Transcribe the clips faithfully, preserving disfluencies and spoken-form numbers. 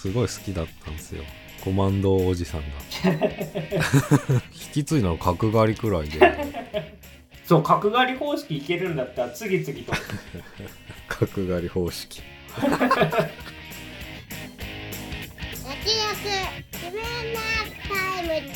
すごい好きだったんですよ、コマンドおじさんが引き継いだの角刈りくらいでそう角刈り方式いけるんだったら次々と角刈り方式やきやす自分のタイムで。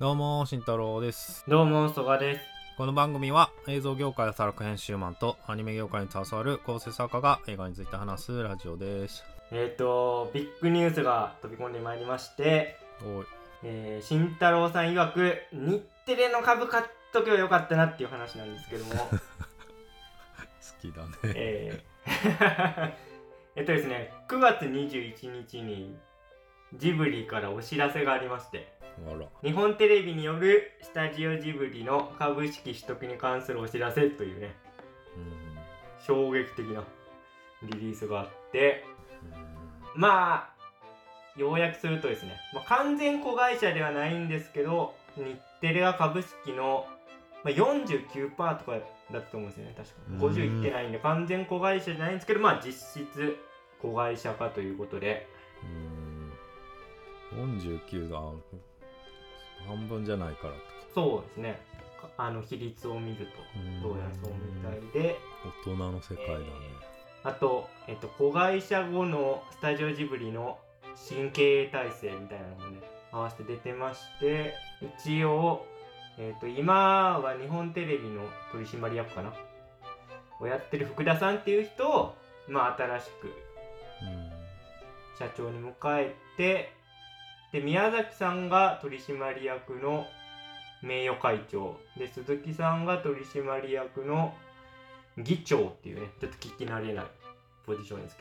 どうも慎太郎です。どうも曽我です。この番組は映像業界で働く編集マンとアニメ業界に携わる構成作家が映画について話すラジオです。えっ、ー、とビッグニュースが飛び込んでまいりまして、おい、えー、慎太郎さん曰く日テレの株買っとけばよかったなっていう話なんですけども好きだね、えー、えっとですねくがつにじゅういちにちにジブリからお知らせがありまして、あら、日本テレビによるスタジオジブリの株式取得に関するお知らせというね、うん、衝撃的なリリースがあって、うん、まあ要約するとですね、まあ、完全子会社ではないんですけど日テレは株式の、まあ、よんじゅうきゅうパーセント とかだったと思うんですよね、確かにごじゅういってないんで完全子会社じゃないんですけど、まあ実質子会社化ということで、うん、よんじゅうきゅうが半分じゃないからとか、そうですね、あの比率を見るとどうやらそうみたいで、大人の世界だね、えー、あと、えっと、子会社後のスタジオジブリの新経営体制みたいなのもね合わせて出てまして、一応、えー、と今は日本テレビの取締役かなをやってる福田さんっていう人を、まあ、新しく社長に迎えて、で宮崎さんが取締役の名誉会長で、鈴木さんが取締役の議長っていうね、ちょっと聞き慣れないポジションです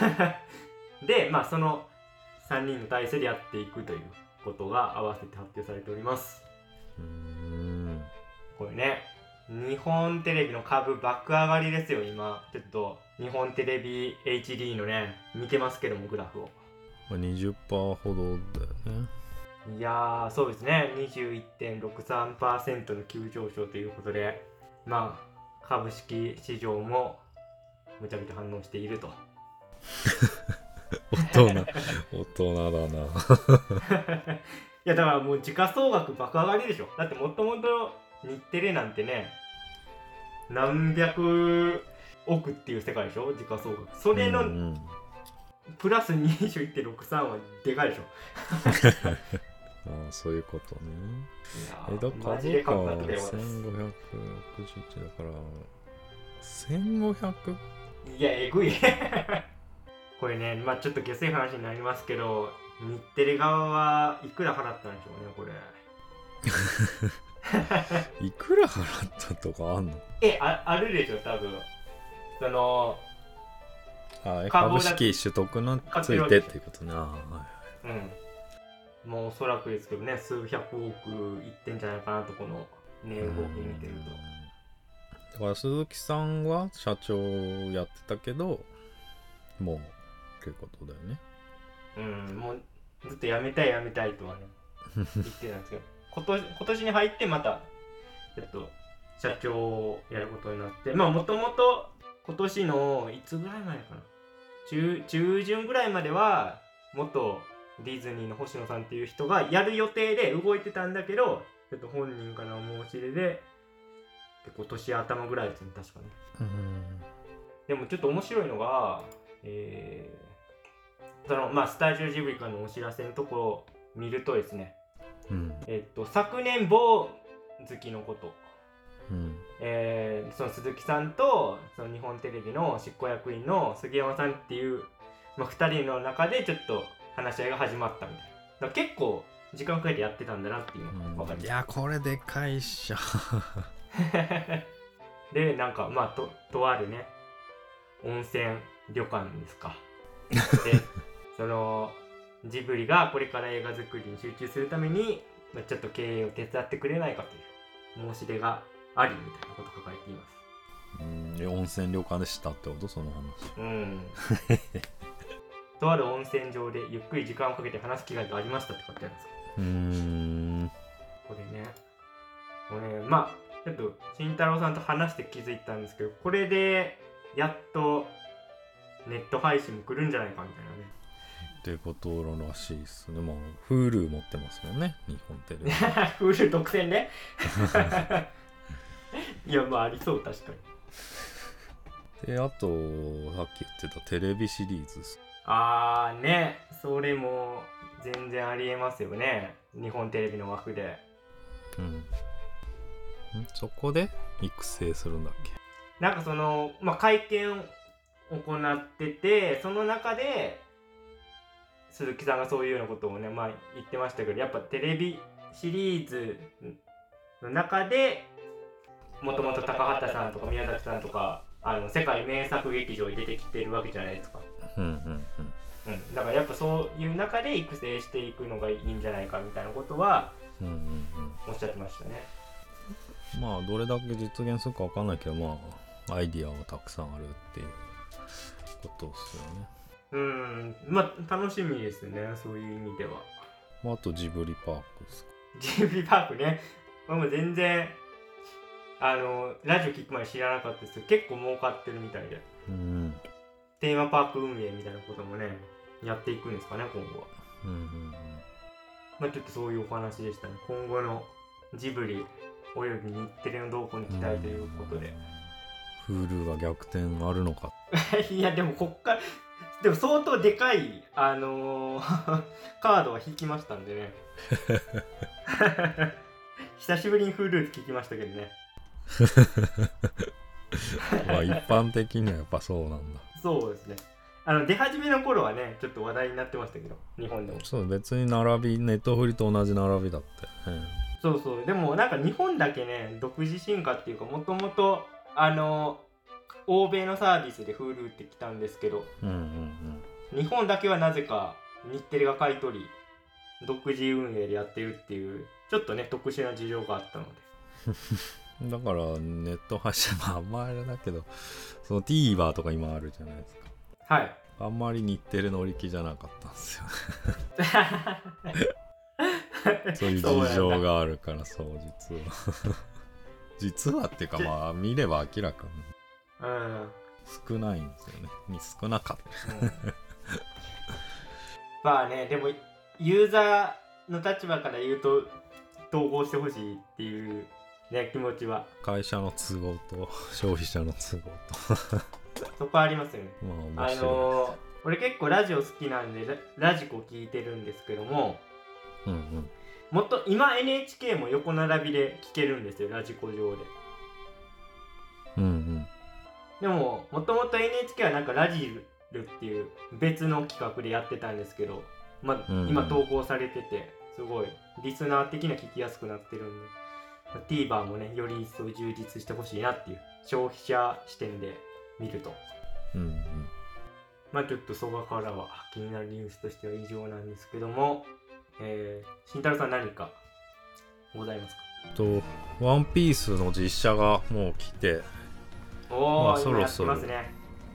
けどで、まあそのさんにんの体制でやっていくということが合わせて発表されております。うーん、これね日本テレビの株爆上がりですよ。今ちょっと日本テレビ エイチディー のね見てますけども、グラフを にじゅっパーセント ほどだよね。いやーそうですね、 にじゅういってんろくさんパーセント の急上昇ということで、まあ株式市場もむちゃくちゃ反応していると大人、大人だな。いやだからもう時価総額爆上がりでしょ。だってもともと日テレなんてね、何百億っていう世界でしょ、時価総額。それの、うんうん、プラス にじゅういってんろくさん はでかいでしょ。ああそういうことね。え、だからマジで株価はせんごひゃくろくじゅういちだから、せんごひゃく？ いや、えぐい。これね、まぁ、あ、ちょっと下水話になりますけど、日テレ側はいくら払ったんでしょうね、これいくら払ったとかあんの？え、あ、あるでしょ、多分そのあ株式取得のついてっていうことね、はいはい、うん、もうおそらくですけどね、数百億いってんじゃないかなと、この値動き見てると。だから鈴木さんは社長をやってたけど、もうっていうことだよね。うん、もうずっとやめたいやめたいとはね言ってたんですけど今年、今年に入ってまたちょっと社長をやることになって、まあもともと今年のいつぐらい前かな、 中, 中旬ぐらいまでは元ディズニーの星野さんっていう人がやる予定で動いてたんだけど、ちょっと本人からの申し出で今年頭ぐらいですね、確かね。うん、でもちょっと面白いのが、えーそのまあ、スタジオジブリからのお知らせのところを見るとですね、うん、えー、と昨年棒好きのこと、うん、えー、その鈴木さんとその日本テレビの執行役員の杉山さんっていう、まあ、ふたりの中でちょっと話し合いが始まったみたいな。だから結構時間かけてやってたんだなっていうのが分かります、うん、いやこれでかいっしょでなんかまあ と, とあるね温泉旅館ですかでそのジブリがこれから映画作りに集中するためにちょっと経営を手伝ってくれないかという申し出がありみたいなこと書かれています。うん、温泉旅館でしたってこと、その話。うんとある温泉場でゆっくり時間をかけて話す機会がありましたって書いてあるんですけど、うーん、これね、これまあちょっと慎太郎さんと話して気づいたんですけど、これでやっとネット配信も来るんじゃないかみたいなねってことらしいですね。まあ Hulu 持ってますもんね、日本テレビ。Hulu 独占ね。いやまあありそう確かに。であとさっき言ってたテレビシリーズ。あーね、それも全然ありえますよね、日本テレビの枠で。うん。そこで育成するんだっけ？なんかその、まあ、会見を行ってて、その中で鈴木さんがそういうようなことをね、まあ、言ってましたけど、やっぱテレビシリーズの中でもともと高畑さんとか宮崎さんとかあの世界名作劇場に出てきてるわけじゃないですか。うんうんうん、うん、だからやっぱそういう中で育成していくのがいいんじゃないかみたいなことはおっしゃってましたね。うんうんうん、まあどれだけ実現するかわかんないけど、まあアイディアはたくさんあるっていうことですよね。うん、まあ楽しみですね、そういう意味では。まあ、あとジブリパークですか。ジブリパークね、まあ、もう全然あのラジオ聞く前知らなかったですけど、結構儲かってるみたいで、うん、テーマパーク運営みたいなこともねやっていくんですかね今後は。うんうんうん、まあちょっとそういうお話でしたね。今後のジブリおよび日テレの動向に期待ということで。Huluが逆転あるのか。いやでもこっからでも相当でかい、あのー、カードは引きましたんでね。久しぶりに Hulu って聞きましたけどね。まあ一般的にはやっぱそうなんだ。そうですね、あの出始めの頃はねちょっと話題になってましたけど、日本でもそう、別に並びネットフリと同じ並びだって、うん、そうそう。でもなんか日本だけね独自進化っていうか、もともとあのー欧米のサービスで Hulu って来たんですけど、うんうんうん、日本だけはなぜか日テレが買い取り独自運営でやってるっていうちょっとね特殊な事情があったので。だからネット配信はあんまりだけど、その TVer とか今あるじゃないですか。はい、あんまり日テレの売り気じゃなかったんですよそういう事情があるから、そう実は実はっていうか、まあ見れば明らかに、うん、少ないんですよね、少なかった、うん、まあね、でもユーザーの立場から言うと統合してほしいっていう、ね、気持ちは会社の都合と消費者の都合とそこありますよね。まあ面白いです。あの俺結構ラジオ好きなんで ラ, ラジコ聞いてるんですけども、うんうん、もっと今 エヌエイチケー も横並びで聞けるんですよ、ラジコ上で。うんうん。でも、もともと エヌエイチケー はなんかラジルっていう別の企画でやってたんですけど、まあ、今投稿されてて、すごいリスナー的には聞きやすくなってるんで、TVer もね、より一層充実してほしいなっていう、消費者視点で見ると。うんうん、まあちょっとそばからは気になるニュースとしては以上なんですけども、えー、慎太郎さん何かございますか？と、ワンピースの実写がもう来て、おー、まあ、そろそろ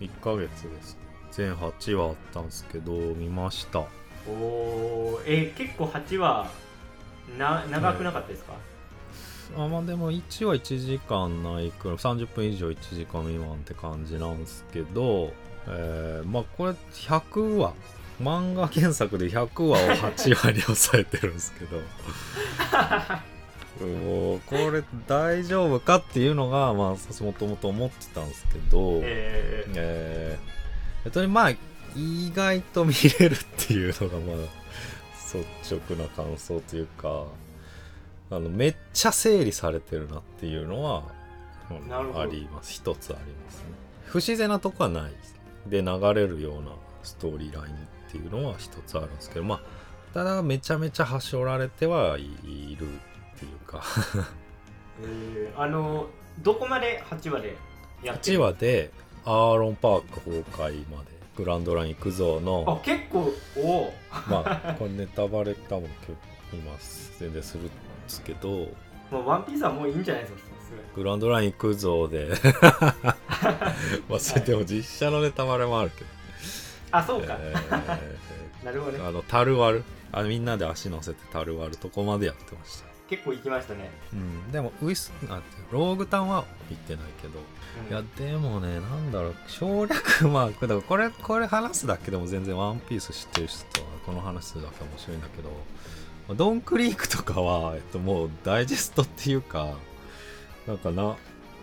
いっかげつです。全はちわあったんですけど見ました。おー、え結構はちわな長くなかったですか？ね、あまあでもいちわいちじかんないくらい、さんじゅっぷん以上いちじかん未満って感じなんですけど、えー、まあこれひゃくわ、漫画原作でひゃくわをはちわに抑えてるんですけど。これ大丈夫かっていうのが、まあ、私もともと思ってたんですけど、えーえー、とまあ意外と見れるっていうのが、まあ、率直な感想というか、あのめっちゃ整理されてるなっていうのは、うん、あります。一つありますね。不自然なとこはないで流れるようなストーリーラインっていうのは一つあるんですけど、まあただめちゃめちゃ端折られてはいるっていうか、えー、あのどこまではちわでやってる？はちわでアーロンパーク崩壊までグランドライン行くぞの、あ結構おまあこれネタバレ多分今全然するんですけど、もうワンピースはもういいんじゃないですか？グランドライン行くぞでまあそれでも実写のネタバレもあるけど、あそうか、えー、なるほどね。あのタルワル、あみんなで足乗せてタルワルとこまでやってました。結構行きましたね、うん、でもウィスなんてローグタンは行ってないけど、うん、いやでもねなんだろう省略マークだからこれこれ話すだけでも全然ワンピース知ってる人はこの話するだけ面白いんだけど、ドンクリークとかは、えっと、もうダイジェストっていうかなんかな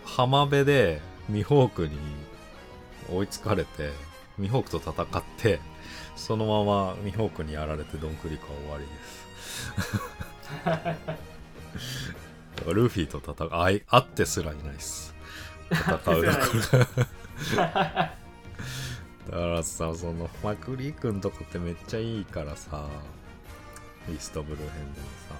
浜辺でミホークに追いつかれてミホークと戦ってそのままミホークにやられてドンクリークは終わりですルフィと戦うあいあってすらいないっす戦うだからだからさそのマクリー君とかってめっちゃいいからさイーストブルー編でもさ、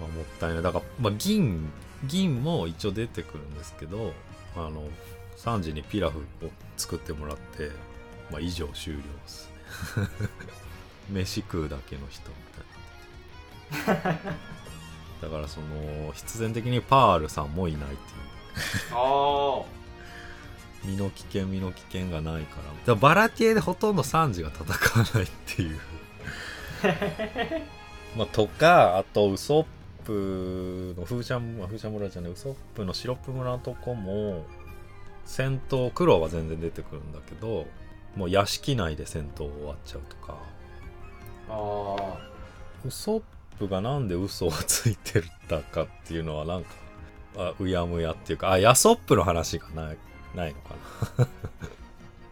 まあ、もったいないだから、まあ、銀銀も一応出てくるんですけどあのサンジにピラフを作ってもらってまあ以上終了っすね飯食うだけの人みたいなだからその必然的にパールさんもいないっていうあ身の危険身の危険がないから、だからバラティエでほとんどサンジが戦わないっていうまあとかあとウソップのフーシャン、フーシャン村じゃないウソップのシロップ村のとこも戦闘苦労は全然出てくるんだけどもう屋敷内で戦闘終わっちゃうとかあウソップがなんで嘘をついてるんだかっていうのはなんかあうやむやっていうかあヤソップの話がないないのかな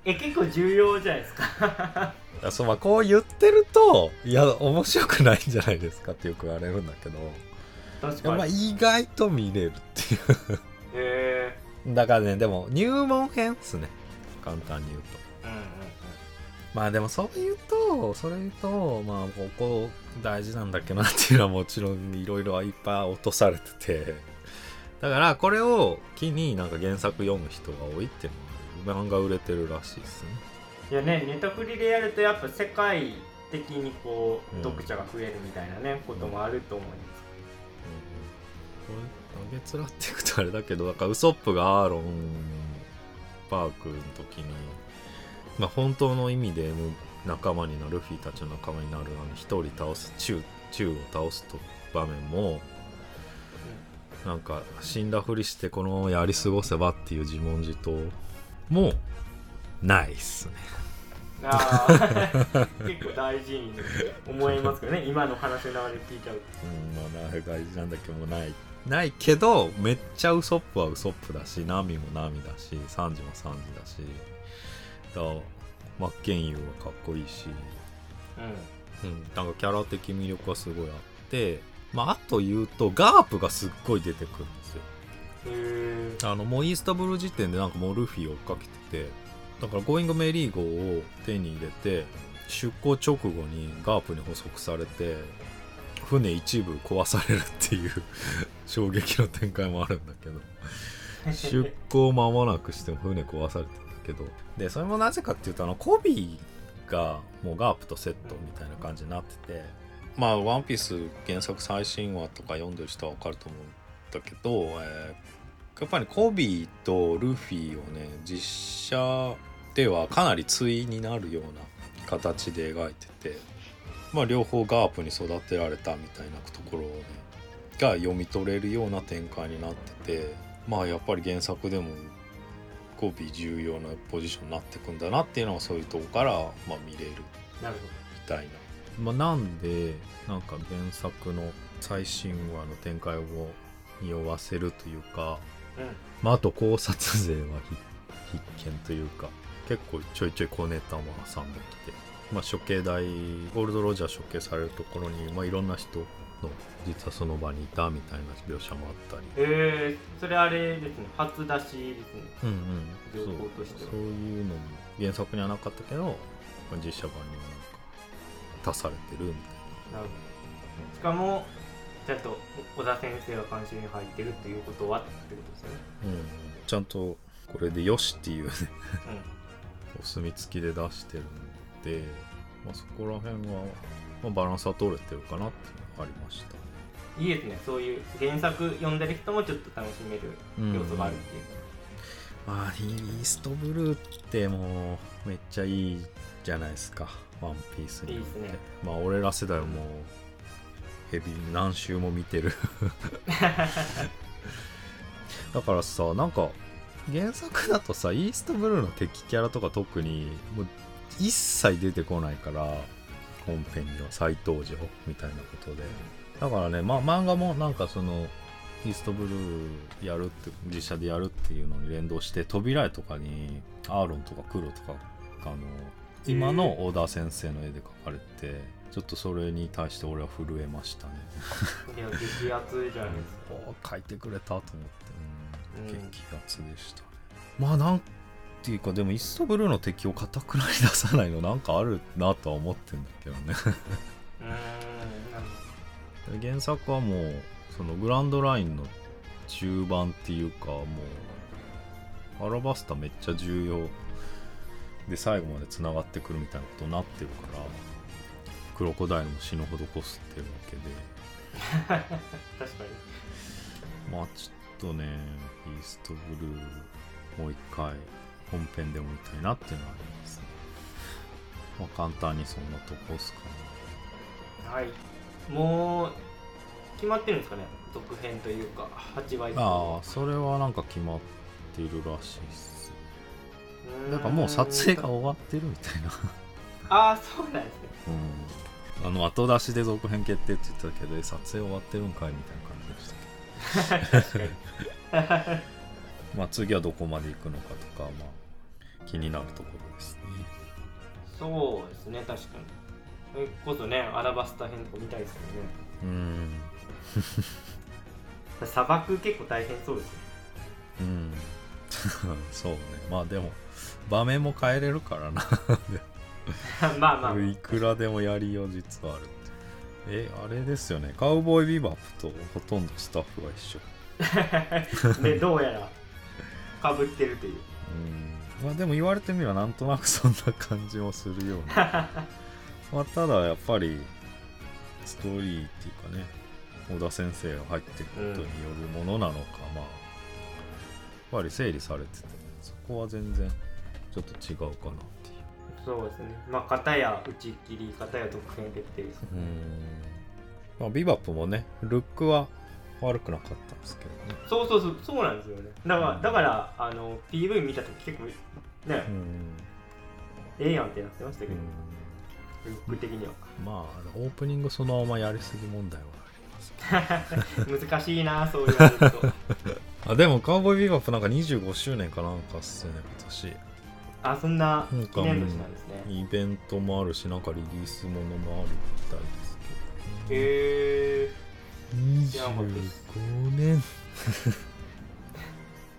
え結構重要じゃないですかいやそう、まあ、こう言ってるといや面白くないんじゃないですかってよく言われるんだけど確かに、まあ、意外と見れるっていうへえだからねでも入門編っすね簡単に言うとうんうんうん、まあでもそう言うとそれ言うとまあここ大事なんだっけなっていうのはもちろんいろいろいっぱい落とされててだからこれを機になんか原作読む人が多いっていうのは漫画売れてるらしいですね。いやねネタフリでやるとやっぱ世界的にこう、うん、読者が増えるみたいなねこともあると思うんですけど、うんうん、これ投げつらっていくとあれだけどだからウソップがアーロンパークの時にまあ、本当の意味で仲間になるルフィたちの仲間になるのに一人倒す宙を倒すと場面もなんか死んだふりしてこのままやり過ごせばっていう自問自答もないっすねあ結構大事に思いますけどね今の話の流れ聞いちゃううんまあ大事なんだけどもないないけどめっちゃウソップはウソップだしナミもナミだしサンジもサンジだし真剣佑はかっこいいし、うんうん、なんかキャラ的魅力はすごいあって、まあ、あと言うとガープがすっごい出てくるんですよ。へーあのもうイースタブル時点でなんかもうルフィを追っかけててだからゴーイングメリー号を手に入れて出航直後にガープに捕捉されて船一部壊されるっていう衝撃の展開もあるんだけど出航間もなくしても船壊されてでそれもなぜかっていうとあのコビーがもうガープとセットみたいな感じになっててまあワンピース原作最新話とか読んでる人は分かると思うんだけど、えー、やっぱりコビーとルフィをね実写ではかなり対になるような形で描いててまあ両方ガープに育てられたみたいなところをねが読み取れるような展開になっててまあやっぱり原作でもコビー重要なポジションになってくんだなっていうのはそういうとこから、まあ、見れるみたいな、まあ、なんでなんか原作の最新話の展開を匂わせるというか、うんまあ、あと考察勢は必見というか結構ちょいちょい小ネタも挟んできて、まあ、処刑台ゴールドロジャー処刑されるところに、まあ、いろんな人の実はその場にいたみたいな描写もあったりえー、それあれですね初出しですねうんうん情報としてはそういうのも原作にはなかったけど実写版にもなんか足されてるみたいななるほどしかもちゃんと小田先生が監修に入ってるっていうことはってことですよねうんちゃんとこれでよしっていうね、うん、お墨付きで出してるんで、まあ、そこら辺は、まあ、バランスは取れてるかなっていうありましたいいですねそういう原作読んでる人もちょっと楽しめる要素があるっていう、うんうん、まあイーストブルーってもうめっちゃいいじゃないですかワンピースにいいですねまあ俺ら世代もヘビー何週も見てるだからさ、なんか原作だとさ、イーストブルーの敵キャラとか特にもう一切出てこないから、本編には再登場みたいなことで、だからね、ま、漫画もなんかそのイーストブルーやるって、実写でやるっていうのに連動して、扉絵とかにアーロンとかクロとか、あの今のオーダー先生の絵で描かれて、ちょっとそれに対して俺は震えましたねいや激アツじゃないですか、うん、描いてくれたと思って、うんうん、激アツでした、ね、まあなんっていうか、でもイーストブルーの敵をかたくなに出さないのなんかあるなとは思ってんだけどねうーん、原作はもうそのグランドラインの中盤っていうか、もうアラバスタめっちゃ重要で最後までつながってくるみたいなことになってるから、クロコダイルも死ぬほどこすってるわけで確かに、まあちょっとね、イーストブルーもう一回本編でも見たいなっていうのはありますね。まあ簡単にそんなとこっすかね。はい、もう決まってるんですかね、続編というかはちわ以降。ああ、それはなんか決まってるらしいっす。なんかもう撮影が終わってるみたいなああ、そうなんですね、うん、あの後出しで続編決定って言ってたけど、撮影終わってるんかいみたいな感じでした確かにまあ次はどこまで行くのかとか、まあ気になるところですね。そうですね、確かにそれこそね、アラバスタ編とか見たいですよね。うん砂漠結構大変そうですね。うんそうね、まあでも場面も変えれるからなまあまあ、まあ、いくらでもやりよう実はある。え、あれですよね、カウボーイビバップとほとんどスタッフが一緒で、どうやらかぶってるという、うん、まあでも言われてみればなんとなくそんな感じもするようなまあただやっぱりストーリーっていうかね、小田先生が入ってくることによるものなのか、うん、まあやっぱり整理されてて、そこは全然ちょっと違うかなっていう。そうですね、まあ片や打ち切り、片や続編決定ですね。うん、まあ、ビバップもね、ルックは悪くなかったんですけどね。そうそうそう、そうなんですよね。だから、うん、だからあの ピーブイ 見た時結構ね、うん、ええやんってなってましたけど、うん、ルック的にはまあオープニングそのままやりすぎ問題は難しいな、そういうのとあ、でもカウボーイビバップなんかにじゅうごしゅうねんかなんかっすね、今年。あ、そんな記念年なんですね。イベントもあるし、なんかリリースものもあるみたいですけど。へー、にじゅうごねん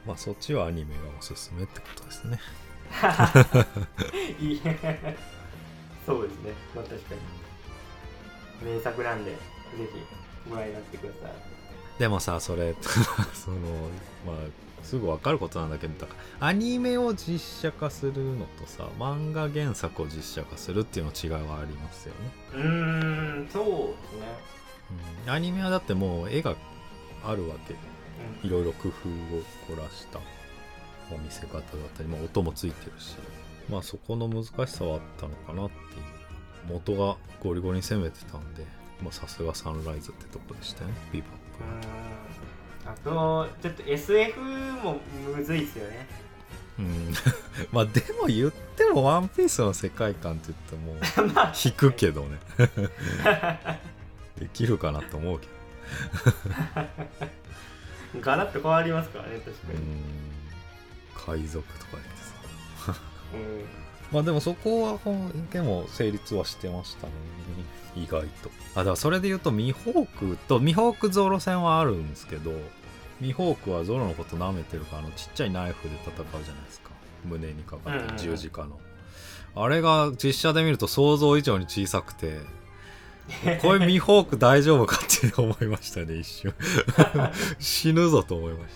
まあそっちはアニメがおすすめってことですねいいそうですね、まあ確かに名作なんで、ぜひご覧になってください。でもさ、それその、まあ、すぐ分かることなんだけど、だからアニメを実写化するのとさ、漫画原作を実写化するっていうの違いはありますよね。うーん、そうですね、うん、アニメはだってもう絵があるわけで、うん、いろいろ工夫を凝らしたお見せ方だったり、まあ、音もついてるし、まあそこの難しさはあったのかなっていう。元がゴリゴリに攻めてたんで、まあさすがサンライズってとこでしたよね、ビバップ。うーん、あとちょっと エスエフ もむずいっすよね。うんまあでも言ってもワンピースの世界観って言っても引くけどねできるかなと思うけどガラッと変わりますからね、確かに。うーん、海賊とか言ってさうんまあでもそこは本でも成立はしてましたね、意外と。あ、だからそれで言うとミホークとミホークゾロ戦はあるんですけど、ミホークはゾロのこと舐めてるから、あのちっちゃいナイフで戦うじゃないですか、胸にかかって十字架の、うん、あれが実写で見ると想像以上に小さくてこれミホーク大丈夫かって思いましたね、一瞬死ぬぞと思いまし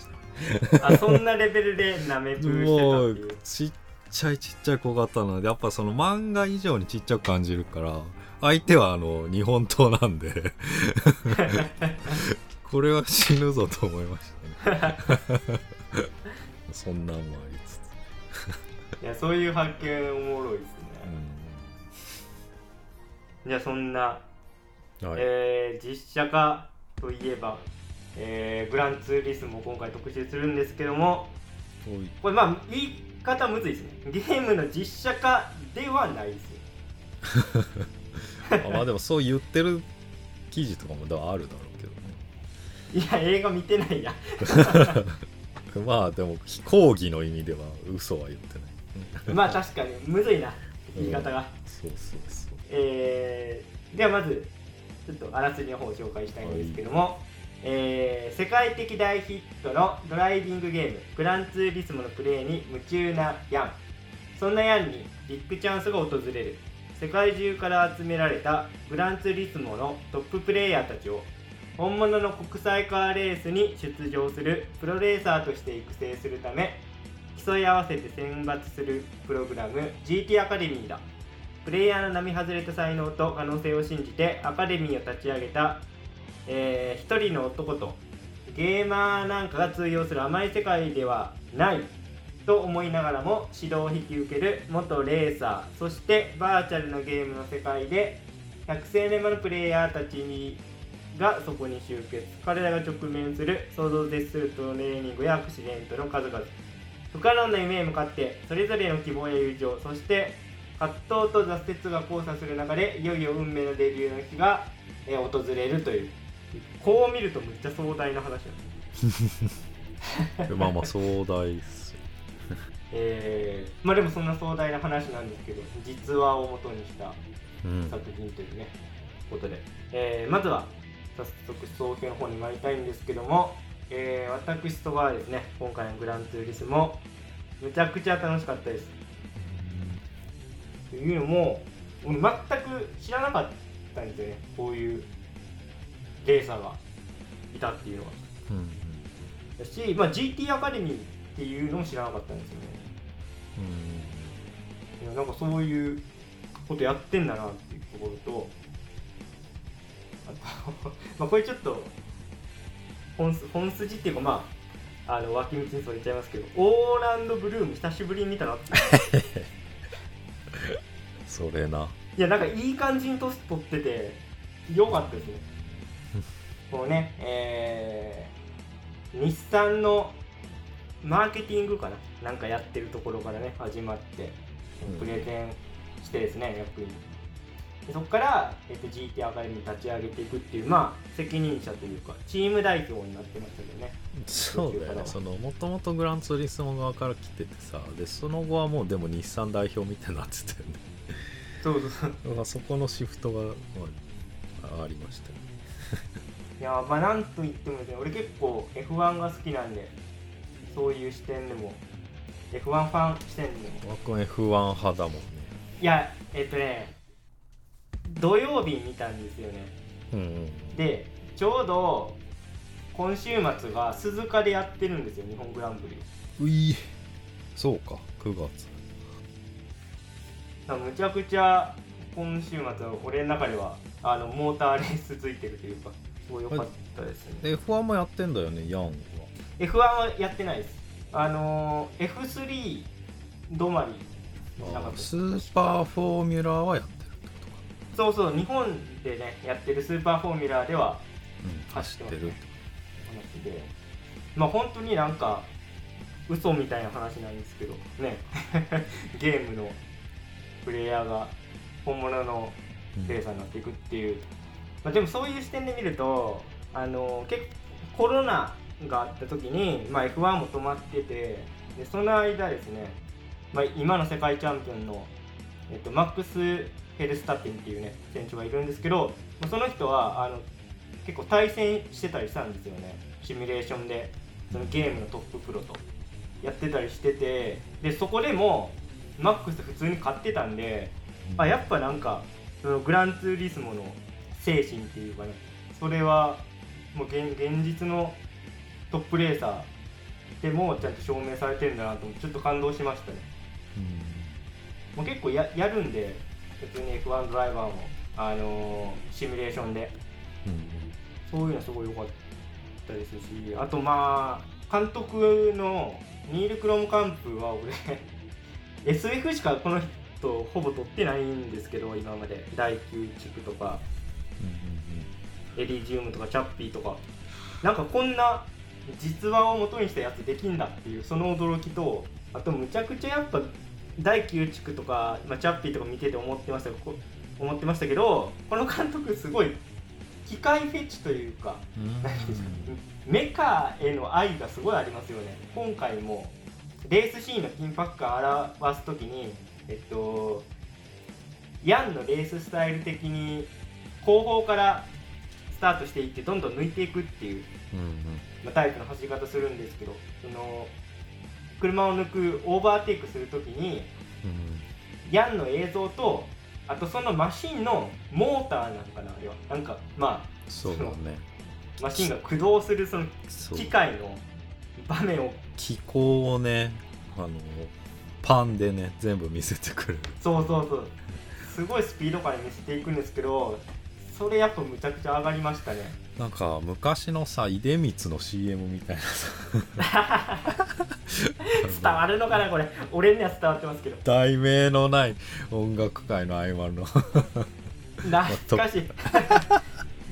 たあ、そんなレベルで舐めプーしてたっていう。ちっちゃいちっちゃい小刀で、やっぱその漫画以上にちっちゃく感じるから、相手はあの日本刀なんでこれは死ぬぞと思いましたねそんなんもありつついや、そういう発見おもろいですね、うん、じゃあそんなはい、えー、実写化といえば、えー、グランツーリスモを今回特集するんですけども、これまあ言い方むずいですね。ゲームの実写化ではないですよあ、まあでもそう言ってる記事とかもあるだろうけどね。いや映画見てないやまあでも非抗議の意味では嘘は言ってないまあ確かにむずいな言い方が、うん、そうそうそう。えー、ではまずちょっとあらすじの方を紹介したいんですけども、はい、えー、世界的大ヒットのドライビングゲームグランツーリスモのプレイに夢中なヤン。そんなヤンにビッグチャンスが訪れる。世界中から集められたグランツーリスモのトッププレイヤーたちを本物の国際カーレースに出場するプロレーサーとして育成するため競い合わせて選抜するプログラム ジーティー アカデミーだ。プレイヤーの並外れた才能と可能性を信じてアカデミーを立ち上げた、えー、一人の男とゲーマーなんかが通用する甘い世界ではないと思いながらも指導を引き受ける元レーサー、そしてバーチャルのゲームの世界でひゃくせいめんまのプレイヤーたちにがそこに集結。彼らが直面する想像を絶するトレーニングやアクシデントの数々、不可能な夢へ向かってそれぞれの希望や友情、そして葛藤と挫折が交差する中でいよいよ運命のデビューの日が、えー、訪れるという。こう見るとめっちゃ壮大な話だねまあまあ壮大っすよえー、まあでもそんな壮大な話なんですけど、実話を元にした作品というね、うん、ことで、えー、まずは早速総評の方に参りたいんですけども、えー、私とはですね、今回のグランツーリスモめちゃくちゃ楽しかったです。というのも俺全く知らなかったんですよね、こういうレーサーがいたっていうのは、うんうん、だし、まあ、ジーティー アカデミーっていうのも知らなかったんですよね、うん、いやなんかそういうことやってんだなっていうところと、あとまあこれちょっと本筋、本筋っていうかまああの脇道にそれちゃいますけど、オーランド・ブルーム久しぶりに見たなってそれな、いやなんかいい感じに年取ってて良かったですねこうね、えー、日産のマーケティングかな、なんかやってるところからね始まってプレゼンしてですね、役に、うん、そこから、えー、と ジーティー アカデミー立ち上げていくっていう、まあ責任者というかチーム代表になってましたけどね。そうだよね、そのもともとグランツーリスモ側から来ててさ、でその後はもうでも日産代表みたいになってたよねそうそうそう、そこのシフトが、まあ、ありましたよねいやまあなんといってもですね、俺結構 エフワン が好きなんで、そういう視点でも エフワン ファン視点でも僕は エフワン 派だもんね。いやえっとね土曜日見たんですよね、うんうん、でちょうど今週末が鈴鹿でやってるんですよ、日本グランプリ。ういそうか、くがつむちゃくちゃ今週末は俺の中ではあのモーターレースついてるというかすごい良かったですね。 エフワン もやってんだよね、ヤンは。 エフワン はやってないです。あのー、エフスリー 止まりなかった。スーパーフォーミュラーはやってるってことか。そうそう、日本でねやってるスーパーフォーミュラーでは走ってますね、うん、走ってる話で、まあ本当になんか嘘みたいな話なんですけどねゲームのプレイヤーが本物のレーサーになっていくっていう、うん、まあ、でもそういう視点で見ると、あのー、結構コロナがあった時に、まあ、エフワン も止まってて、でその間ですね、まあ、今の世界チャンピオンの、えっと、マックス・ヘルスタッペンっていうね選手がいるんですけど、まあ、その人はあの結構対戦してたりしたんですよね、シミュレーションで。そのゲームのトッププロとやってたりしてて、でそこでもマックス普通に勝ってたんで、あやっぱなんかそのグランツーリスモの精神っていうかね、それはもう 現, 現実のトップレーサーでもちゃんと証明されてるんだなと思ってちょっと感動しましたね、うん、もう結構 や, やるんで普通に エフワン ドライバーも、あのー、シミュレーションで、うん、そういうのすごい良かったですし、あとまあ監督のニール・クロムカンプは俺エスエフ しかこの人ほぼ撮ってないんですけど、今までだいきゅう地区とか、うんうんうん、エリジウムとかチャッピーとか、なんかこんな実話を元にしたやつできんだっていう、その驚きと、あとむちゃくちゃやっぱだいきゅう地区とか、まあ、チャッピーとか見てて思ってましたこ思ってましたけど、この監督すごい機械フェチというか、メカへの愛がすごいありますよね。今回もレースシーンの緊迫感を表すときに、えっと、ヤンのレーススタイル的に後方からスタートしていってどんどん抜いていくっていう、うんうんまあ、タイプの走り方するんですけど、その車を抜くオーバーテイクするときに、うんうん、ヤンの映像とあとそのマシンのモーターなのかな、あれはなんかまあそうだ、ね、マシンが駆動するその機械の場面を機構をねあのパンでね全部見せてくれる、そうそうそうすごいスピード感に見せていくんですけど、それやっぱむちゃくちゃ上がりましたね。なんか昔のさ出光の シーエム みたいなさ伝わるのかなこれ、俺には伝わってますけど、題名のない音楽界の合間の懐かしい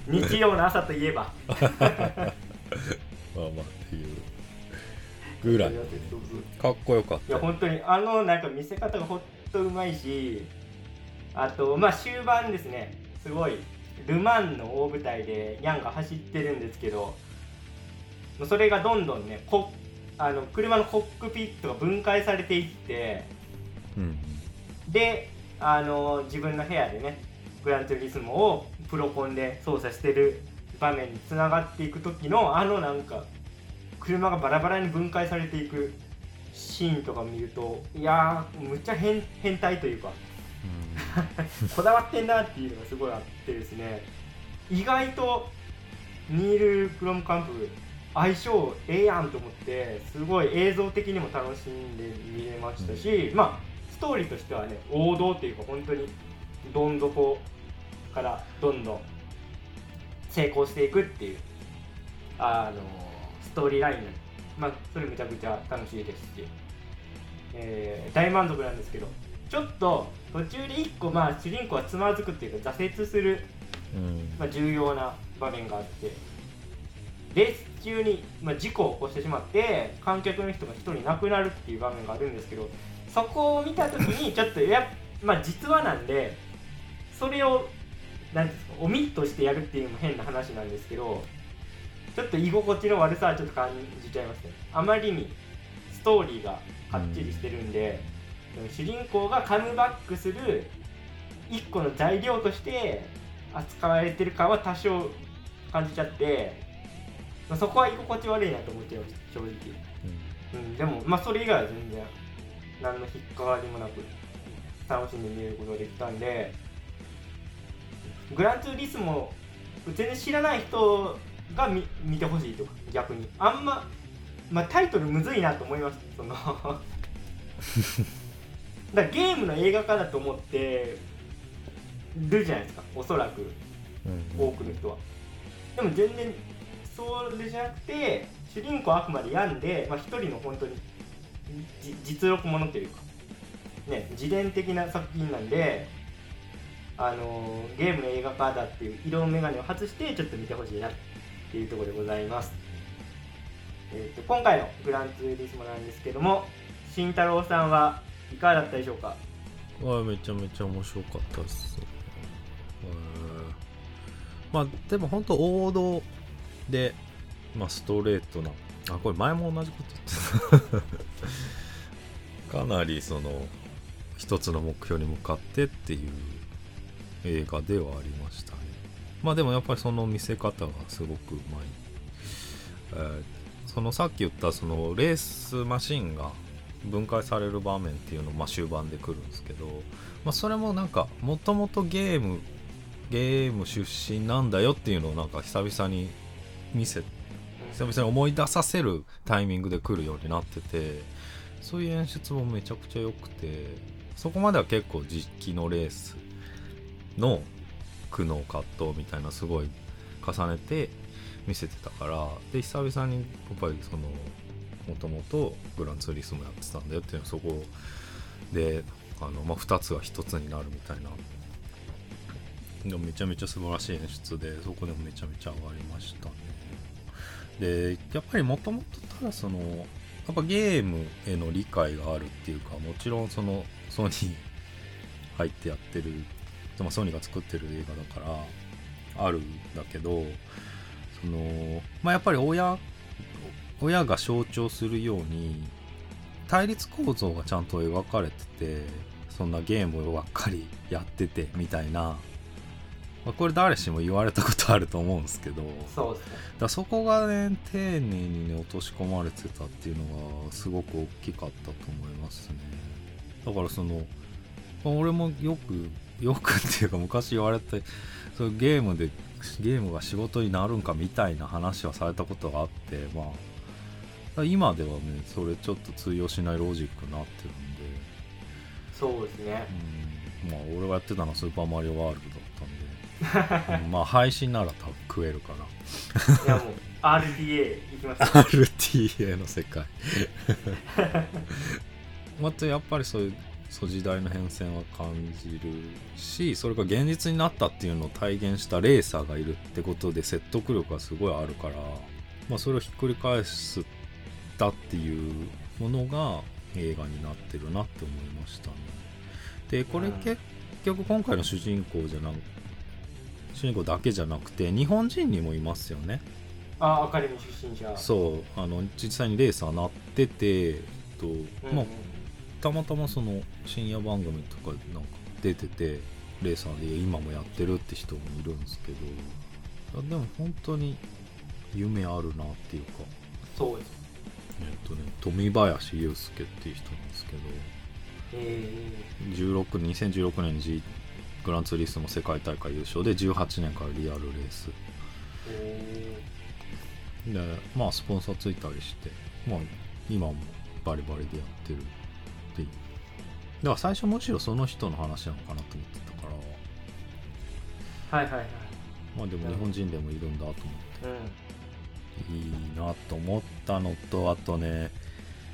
日曜の朝といえばまあまあっていうぐらい、ね、かっこよかった。いや本当にあのなんか見せ方がほんとうまいし、あとまあ終盤ですね、すごいル・マンの大舞台でヤンが走ってるんですけど、それがどんどんねこあの車のコックピットが分解されていって、うん、であの自分の部屋でねグランツーリスモをプロコンで操作してる場面に繋がっていく時のあのなんか車がバラバラに分解されていくシーンとか見ると、いやーむっちゃ 変, 変態というかこだわってんなっていうのがすごいあってですね、意外とニール・クロムカンプ相性ええやんと思って、すごい映像的にも楽しんで見れましたし、うん、まあストーリーとしてはね王道というか本当にどん底からどんどん成功していくっていうあのストーリーラインに、まあそれめちゃくちゃ楽しいですし、えー、大満足なんですけど、ちょっと途中で一個まあ主人公はつまずくっていうか挫折する、うんまあ、重要な場面があって、レース中にまあ事故を起こしてしまって観客の人が一人亡くなるっていう場面があるんですけど、そこを見たときにちょっとやまあ実話なんでそれを何ですかオミットしてやるっていうのも変な話なんですけど、ちょっと居心地の悪さはちょっと感じちゃいますね。あまりにストーリーがかっちりしてるんで、うん主人公がカムバックする一個の材料として扱われてる感は多少感じちゃって、まあ、そこは居心地悪いなと思ってました正直、うんうん、でもまあそれ以外は全然何の引っかかりもなく楽しんで見ることができたんで、グランツーリスモ全然知らない人が 見, 見てほしいとか、逆にあんま、まあ、タイトルむずいなと思いますそのだゲームの映画化だと思ってるじゃないですか、おそらく多くの人は、うんうん、でも全然そうじゃなくて主人公はあくまで病んで、まあ、一人の本当に実力ものというかね自伝的な作品なんで、あのー、ゲームの映画化だっていう色の眼鏡を外してちょっと見てほしいなっていうところでございます。えー、と今回のグランツーリスモなんですけども、慎太郎さんはいかがだったでしょうか。わめちゃめちゃ面白かったです、ね、まあでも本当王道で、まあ、ストレートなあこれ前も同じこと言ってたかなりその一つの目標に向かってっていう映画ではありましたね。まあでもやっぱりその見せ方がすごくうまい、えー、そのさっき言ったそのレースマシンが分解される場面っていうのまあ終盤で来るんですけど、まあ、それもなんかもともとゲームゲーム出身なんだよっていうのをなんか久々に見せ久々に思い出させるタイミングで来るようになってて、そういう演出もめちゃくちゃ良くて、そこまでは結構実機のレースの苦悩葛藤みたいなすごい重ねて見せてたから、で久々にやっぱりそのもともとグランツーリスモやってたんだよっていうの、そこであの、まあ、ふたつがひとつになるみたいなでもめちゃめちゃ素晴らしい演出で、そこでもめちゃめちゃ上がりましたね。でやっぱりもともとただそのやっぱゲームへの理解があるっていうか、もちろんそのソニー入ってやってる、まあ、ソニーが作ってる映画だからあるんだけど、その、まあ、やっぱり親親が象徴するように対立構造がちゃんと描かれてて、そんなゲームばっかりやっててみたいな、まあ、これ誰しも言われたことあると思うんですけど、そうですね、だそこがね丁寧にね落とし込まれてたっていうのがすごく大きかったと思いますね。だからその、まあ、俺もよくよくっていうか昔言われて、そのゲームでゲームが仕事になるんかみたいな話はされたことがあって、まあ今ではねそれちょっと通用しないロジックになってるんで、そうですね、うん、まあ俺がやってたのはスーパーマリオワールドだったんで、うん、まあ配信なら多分食えるかないやもう アールティーエー いきます アールティーエー の世界またやっぱりそういうそう時代の変遷は感じるし、それが現実になったっていうのを体現したレーサーがいるってことで説得力がすごいあるから、まあ、それをひっくり返すだっていうものが映画になってるなって思いましたね。でこれ結局今回の主人公じゃな主人公だけじゃなくて日本人にもいますよね。あ、アカデミー出身者。そう、あの実際にレーサーなってて、えっと、うんうん、まあたまたまその深夜番組とかなんか出ててレーサーで今もやってるって人もいるんですけど、でも本当に夢あるなっていうか、そうです、えっとね、富林祐介っていう人なんですけど、じゅうろくにせんじゅうろくねんに G グランツーリスモ世界大会優勝でじゅうはちねんからリアルレースで、まあスポンサーついたりして、まあ今もバリバリでやってる。だから最初むしろその人の話なのかなと思ってたから、はいはいはい、まあでも日本人でもいるんだと思って、うん、いいなと思ったのと、あとね、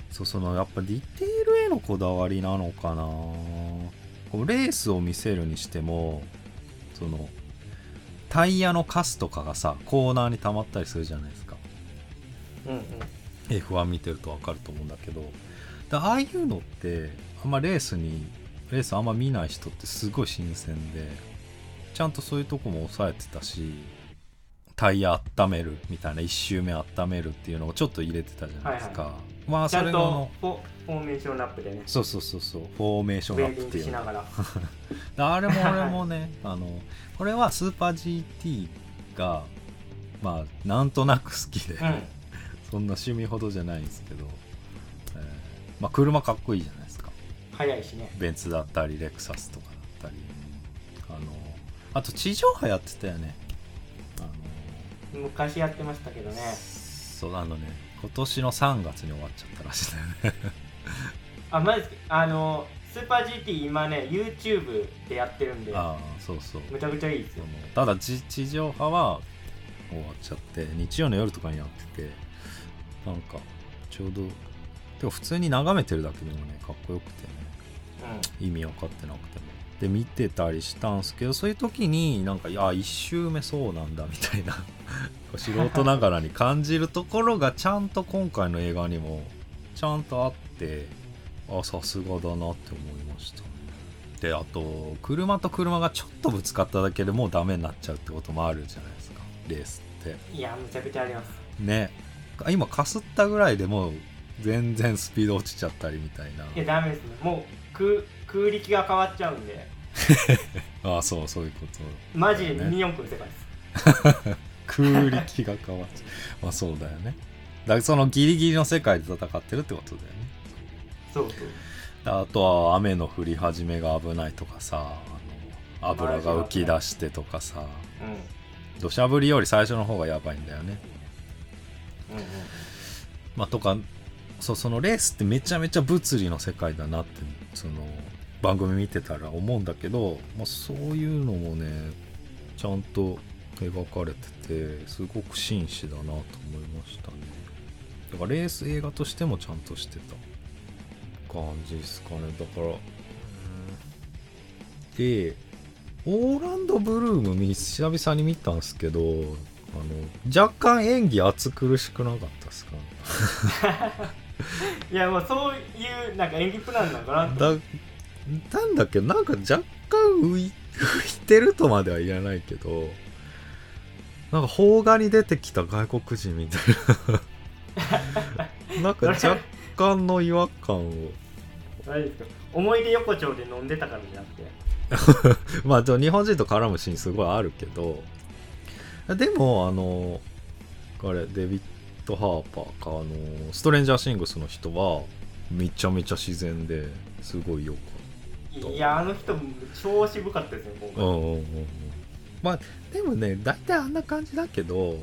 そう、そのやっぱディテールへのこだわりなのかな。こうレースを見せるにしても、そのタイヤのカスとかがさコーナーに溜まったりするじゃないですか、うんうん、エフワン 見てると分かると思うんだけど、ああいうのってあんまレースにレースあんま見ない人ってすごい新鮮で、ちゃんとそういうとこも抑えてたし、タイヤ温めるみたいな、いち周目温めるっていうのをちょっと入れてたじゃないですか、はいはい、まあ、それのちゃんとフォーメーションラップでね、そうそうそうそう、フォーメーションラップっていうのあれも俺もねあのこれはスーパー ジーティー がまあなんとなく好きで、うん、そんな趣味ほどじゃないんですけど、まあ、車かっこいいじゃないですか。速いしね。ベンツだったりレクサスとかだったり、あのあと地上波やってたよね。あの昔やってましたけどね。そう、あのね、今年のさんがつに終わっちゃったらしいだよね。あ、マジですか。あのスーパー ジーティー 今ね YouTube でやってるんで。ああ、そうそう。めちゃくちゃいいですよ。ただ地地上波は終わっちゃって日曜の夜とかにやってて、なんかちょうど。でも普通に眺めてるだけでもねかっこよくてね、うん、意味分かってなくてもで見てたりしたんすけど、そういう時になんかいや一周目そうなんだみたいな素人ながらに感じるところがちゃんと今回の映画にもちゃんとあって、あさすがだなって思いましたね。であと車と車がちょっとぶつかっただけでもうダメになっちゃうってこともあるじゃないですか、レースって。いやめちゃくちゃありますね。今かすったぐらいでもう全然スピード落ちちゃったりみたいな。いやダメですね、もう 空, 空力が変わっちゃうんでああそうそういうこと、ね、マジでにじゅうよんぷん世界です空力が変わっちゃうまあそうだよね、だからそのギリギリの世界で戦ってるってことだよね。そうそう、あとは雨の降り始めが危ないとかさ、あの油が浮き出してとかさ、土砂降りより最初の方がやばいんだよね、うんうん、まあとかそう、そのレースってめちゃめちゃ物理の世界だなってその番組見てたら思うんだけど、まあ、そういうのもねちゃんと描かれててすごく紳士だなと思いましたね。だからレース映画としてもちゃんとしてた感じですかね。だからでオーランドブルーム久々に見たんですけど、あの若干演技厚苦しくなかったですか、ね、いやもうそういうなんか演技プランなのかなと思ってだなんだっけなんか若干浮い、浮いてるとまでは言えないけどなんか邦画に出てきた外国人みたいななんか若干の違和感をあれですか思い出横丁で飲んでたからじゃなくてまあでも日本人と絡むシーンすごいあるけどでもあのあれデビッド・ハーパーかあのストレンジャー・シングスの人はめちゃめちゃ自然ですごいよかったいやあの人超渋かったですね今回、うんうんうん、まあでもね大体あんな感じだけど、うん、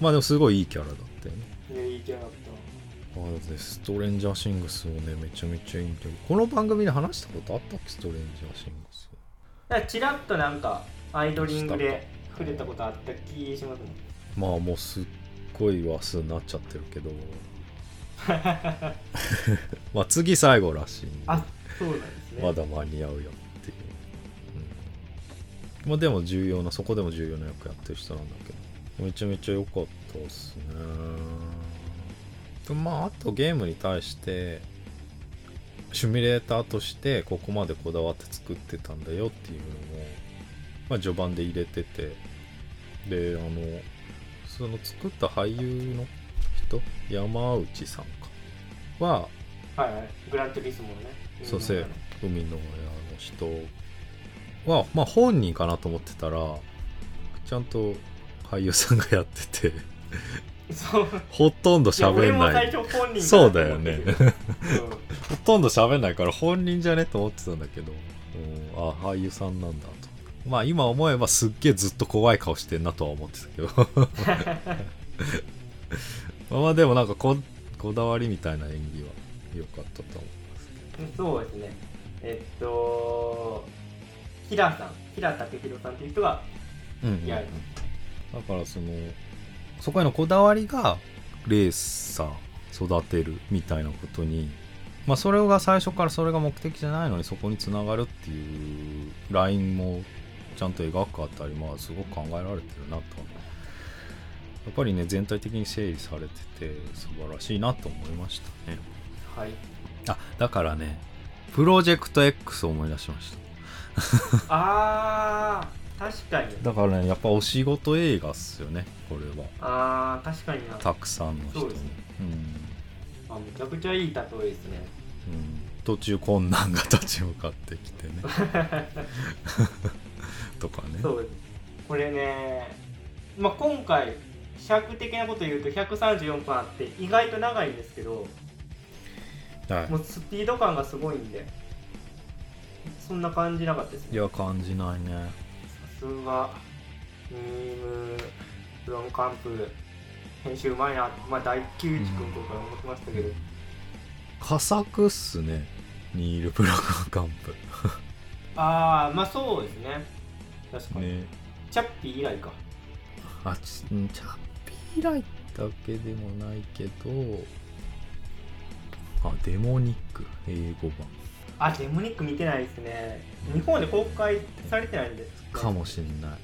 まあでもすごいいいキャラだったよね、ねいいキャラだったあでストレンジャー・シングスをねめちゃめちゃいいんだけどこの番組で話したことあったっけストレンジャー・シングスだチラッとなんかアイドリングで触れたことあった気しますねまあもうすっごい話数になっちゃってるけどまあ次最後らしい、ね、あそうなんですねまだ間に合うよっていう、うん、まあでも重要なそこでも重要な役やってる人なんだけどめちゃめちゃ良かったっすねでまああとゲームに対してシミュレーターとしてここまでこだわって作ってたんだよっていうのもまあ序盤で入れててであのその作った俳優の人山内さんかははいはいグラントリスモのねそうせ海の親の人はまあ本人かなと思ってたらちゃんと俳優さんがやっててそうほとんど喋んないそうだよねほとんど喋んないから本人じゃねと思ってたんだけどあ俳優さんなんだとまあ今思えばすっげえずっと怖い顔してんなとは思ってたけどまあでもなんか こ, こだわりみたいな演技は良かったと思いますそうですねえっと平さん平武宏さんっていう人がやる、うんうん、だからそのそこへのこだわりがレーサー育てるみたいなことにまあそれが最初からそれが目的じゃないのにそこにつながるっていうラインもちゃんと描くあたりまあすごく考えられてるなとやっぱりね全体的に整理されてて素晴らしいなと思いましたねはいあだからねプロジェクト X を思い出しましたあー確かにだからねやっぱお仕事映画っすよねこれはあー確かになたくさんの人にそうですね、うん、あめちゃくちゃいい例えですねうん、途中困難が立ち向かってきてねとかねそうですこれね、まあ、今回尺的なこと言うとひゃくさんじゅうよんぷんあって意外と長いんですけど、はい、もうスピード感がすごいんでそんな感じなかったですねいや感じないねさすがミームブロンカンプ編集うまいな、まあ、大久地君とか思ってましたけど、うん佳作っすねニール・ブラッカンプああまあそうですね確かに、ね、チャッピー以来かあチャッピー以来だけでもないけどあデモニック英語版あデモニック見てないですね、うん、日本で公開されてないんですか、ね、かもしれない、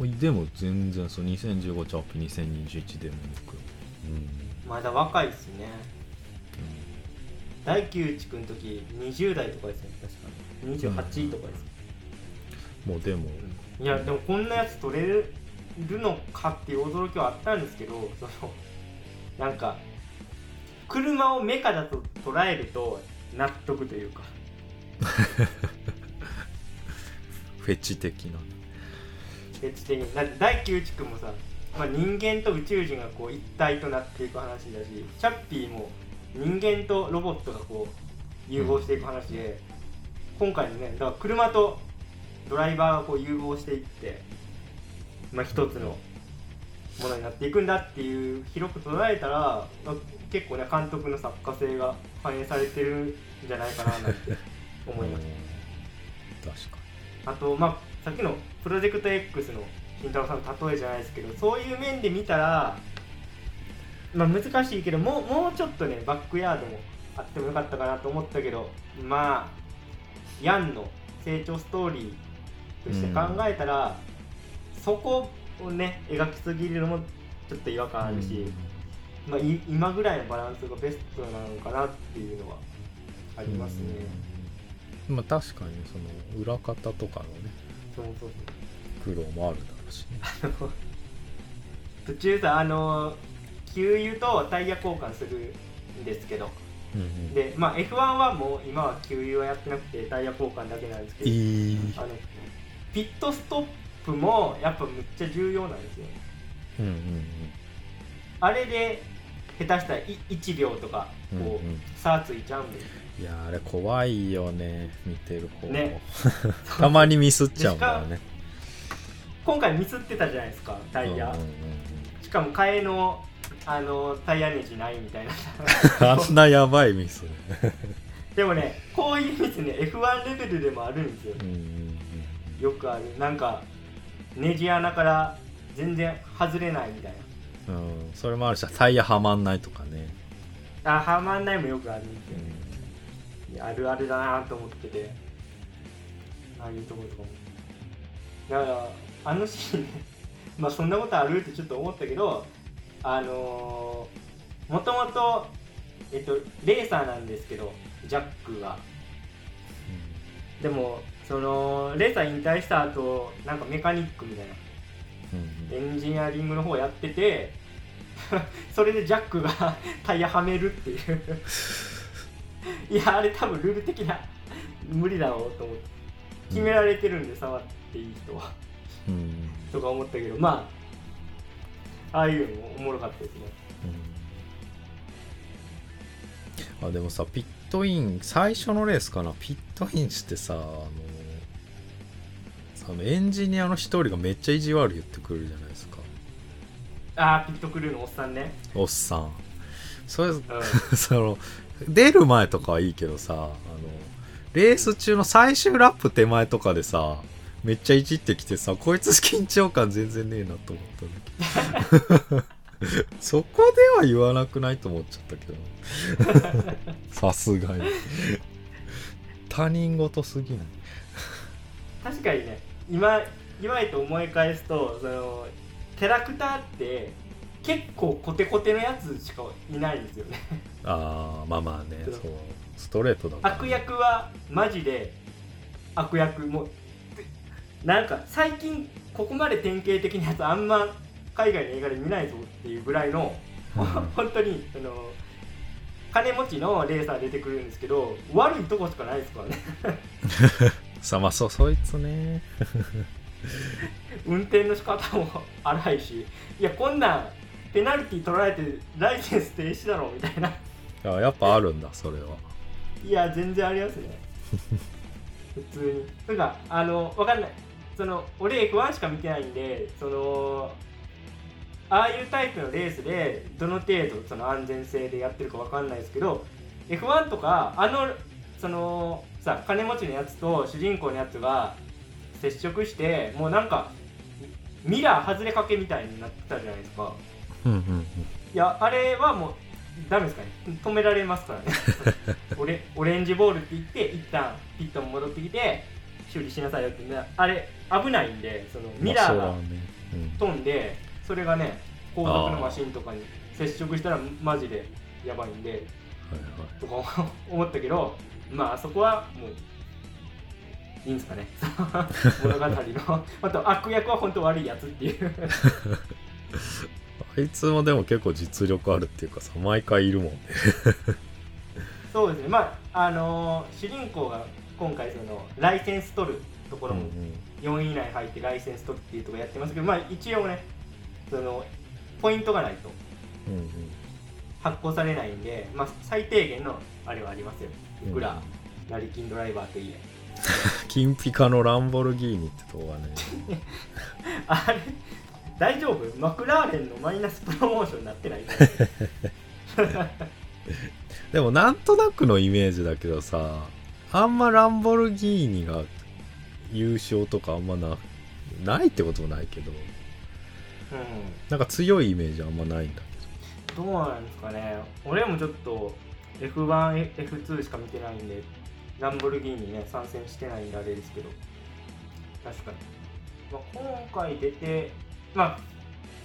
うん、でも全然そうにせんじゅうごチャッピーにせんにじゅういちデモニック、うんまだ若いですね、うん、大久地君の時にじゅう代とかですね確かににじゅうはちとかです、うん、もうでもいやでもこんなやつ取れるのかっていう驚きはあったんですけどそのなんか車をメカだと捉えると納得というかフェチ的なフェチ的な大久地君もさまあ、人間と宇宙人がこう一体となっていく話だしチャッピーも人間とロボットがこう融合していく話で、うん、今回のねだから車とドライバーがこう融合していって、まあ、一つのものになっていくんだっていう広く捉えたら結構ね監督の作家性が反映されてるんじゃないかななんて思いました確かにあと、まあ、さっきのプロジェクト X の金太郎さんの例えじゃないですけどそういう面で見たら、まあ、難しいけども う, もうちょっとねバックヤードもあってもよかったかなと思ったけどまあヤンの成長ストーリーとして考えたら、うん、そこをね描きすぎるのもちょっと違和感あるし、うん、まあ、今ぐらいのバランスがベストなのかなっていうのはありますね、うん、まあ確かにその裏方とかのねそうそう苦労もあるだろうしね途中さあの給油とタイヤ交換するんですけど、うんうん、でまあ エフワン はもう今は給油はやってなくてタイヤ交換だけなんですけど、えー、あのピットストップもやっぱむっちゃ重要なんですよ、うんうんうん、あれで下手したらいちびょうとかこう、うんうん、差ついちゃうんです。いやあれ怖いよね見てる方も、ね、たまにミスっちゃうんだよね。今回ミスってたじゃないですかタイヤ、うんうんうん、しかも替えのあのタイヤネジないみたいなあんなやばいミスでもねこういうミスね エフワン レベルでもあるんですよ、うんうんうん、よくあるなんかネジ穴から全然外れないみたいな、うん、それもあるしタイヤはまんないとかねあはまんないもよくあるんですよね、うん、あるあるだなと思っててああいうところとかもだからあのシーンねまあそんなことあるってちょっと思ったけどあのー、もともと、えっと、レーサーなんですけどジャックが、うん、でもそのレーサー引退した後なんかメカニックみたいな、うんうん、エンジニアリングの方やっててそれでジャックがタイヤはめるっていういやあれ多分ルール的な無理だろうと思って決められてるんで触っていい人は、うん、とか思ったけどまあああいうのもおもろかったですね、うん、あでもさピットイン最初のレースかなピットインしてさあのあのエンジニアの一人がめっちゃ意地悪言ってくるじゃないですか。あーピットクルーのおっさんねおっさんそれ、うん、その出る前とかはいいけどさあのレース中の最終ラップ手前とかでさめっちゃいじってきてさこいつ緊張感全然ねえなと思ったんだけどそこでは言わなくないと思っちゃったけどさすがに他人事すぎない。確かにね今今へと思い返すとそのキャラクターって結構コテコテのやつしかいないんですよねあーまあまあねそうストレートだから、ね、悪役はマジで悪役もなんか最近ここまで典型的なやつあんま海外の映画で見ないぞっていうぐらいの、うん、本当にあの金持ちのレーサー出てくるんですけど悪いとこしかないですからねさまあそそいつね運転の仕方も荒いしいやこんなんペナルティ取られてライセンス停止だろみたいなあやっぱあるんだそれはいや全然ありますね普通になんかあのわかんないその俺 エフワン しか見てないんでそのああいうタイプのレースでどの程度その安全性でやってるかわかんないですけど エフワン とかあのそのさ金持ちのやつと主人公のやつが接触してもうなんかミラー外れかけみたいになってたじゃないですか、うんうんうん、いやあれはもうダメですかね止められますからねオレ、オレンジボールって言って一旦ピットも戻ってきて修理しなさいよって言うんだあれ危ないんでそのミラーが飛んでそれがね後続のマシンとかに接触したらマジでやばいんでとか思ったけどまあそこはもういいんですかね物語のあと悪役は本当悪いやつっていうあいつもでも結構実力あるっていうかさ毎回いるもんねそうですねまああのー、主人公が今回そのライセンス取るところもよんい以内入ってライセンス取るっていうところやってますけどまあ一応ねそのポイントがないと発行されないんで、まあ、最低限のあれはありますよ裏、うん、ラリキンドライバーといえ金ピカのランボルギーニってとこがねあれ大丈夫マクラーレンのマイナスプロモーションになってないでもなんとなくのイメージだけどさあんまランボルギーニが優勝とかあんまな、ないってこともないけど、うん、なんか強いイメージあんまないんだけどどうなんですかね俺もちょっと エフワン、エフツー しか見てないんでランボルギーニね、参戦してないんであれですけど、確かに、まあ、今回出て、まあ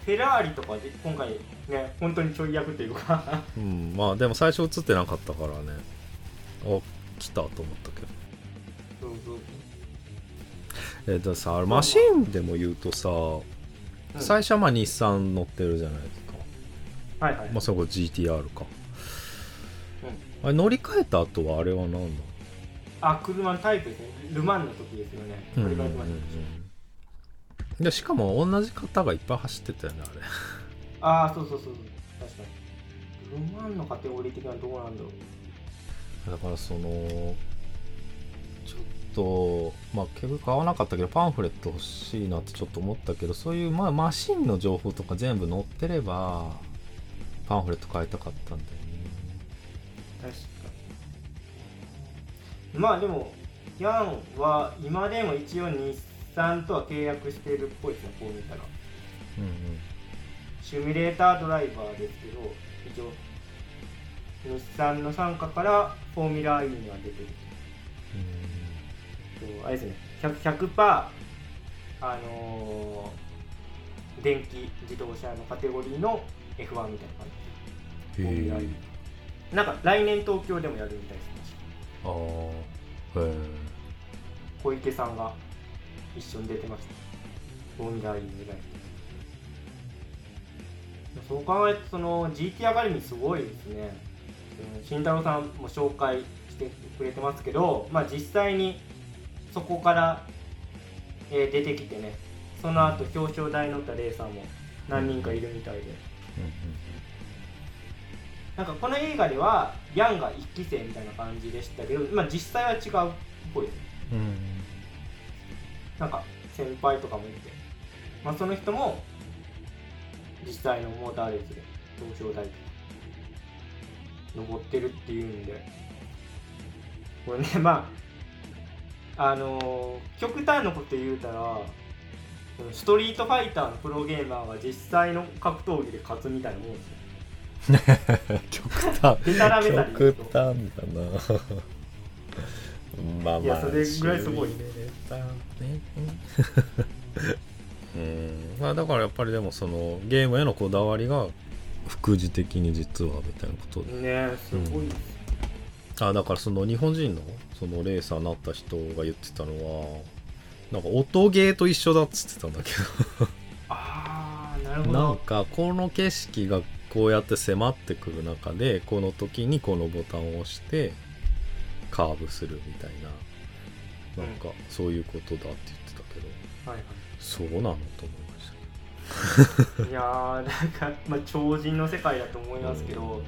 フェラーリとかで今回ね、本当にちょい役というか、うん、まあでも最初映ってなかったからね、あ、来たと思ったけど、そうそう、えっとさ、マシンでも言うとさ、うん、最初はまあ日産乗ってるじゃないですか、はいはい、まあそこ ジーティーアール か、うん、あれ乗り換えた後はあれは何だ、あ、車のタイプですね、ルマンの時ですよね、乗り換えてました。でしかも同じ方がいっぱい走ってたよねあれああそうそうそう、確かにルマンのカテゴリー的なとこなんだろう。だからそのちょっととまあ、結局買わなかったけどパンフレット欲しいなってちょっと思ったけど、そういう、まあ、マシンの情報とか全部載ってればパンフレット買いたかったんだよね。確かに。まあでもヤンは今でも一応日産とは契約してるっぽいですね、こう見たら、うんうん、シミュレータードライバーですけど、一応日産の傘下からフォーミュラー E には出てる、うん、あれですね、ひゃくパーセント あのー、電気自動車のカテゴリーの エフワン みたいな感じ。へえ。なんか来年東京でもやるみたいですね。ああ。へえ。小池さんが一緒に出てました。フォーミュラー E みたいな。そう考えるとその ジーティー アカデミーすごいですね。慎太郎さんも紹介してくれてますけど、まあ実際に。そこから、えー、出てきてね、その後表彰台に乗ったレーサーも何人かいるみたいで、なんかこの映画ではヤンがいっき生みたいな感じでしたけど、まあ、実際は違うっぽいです、うん、なんか先輩とかもいて、まあ、その人も実際のモーターレースで表彰台とか登ってるっていうんで、これね、まああのー、極端なこと言うたらストリートファイターのプロゲーマーが実際の格闘技で勝つみたいなもんですよ極端極端だなまあまあいやそれぐらいすごいねうん、まあだからやっぱりでもそのゲームへのこだわりが副次的に実はみたいなことでね、すごいです、うん、あ、だからその日本人のそのレーサーになった人が言ってたのはなんか音ゲーと一緒だっつってたんだけどあー、なるほど。なんかこの景色がこうやって迫ってくる中でこの時にこのボタンを押してカーブするみたいな、なんかそういうことだって言ってたけど、うん、はいはい、そうなのと思いましたいやー、なんか、まあ、超人の世界だと思いますけど、うん、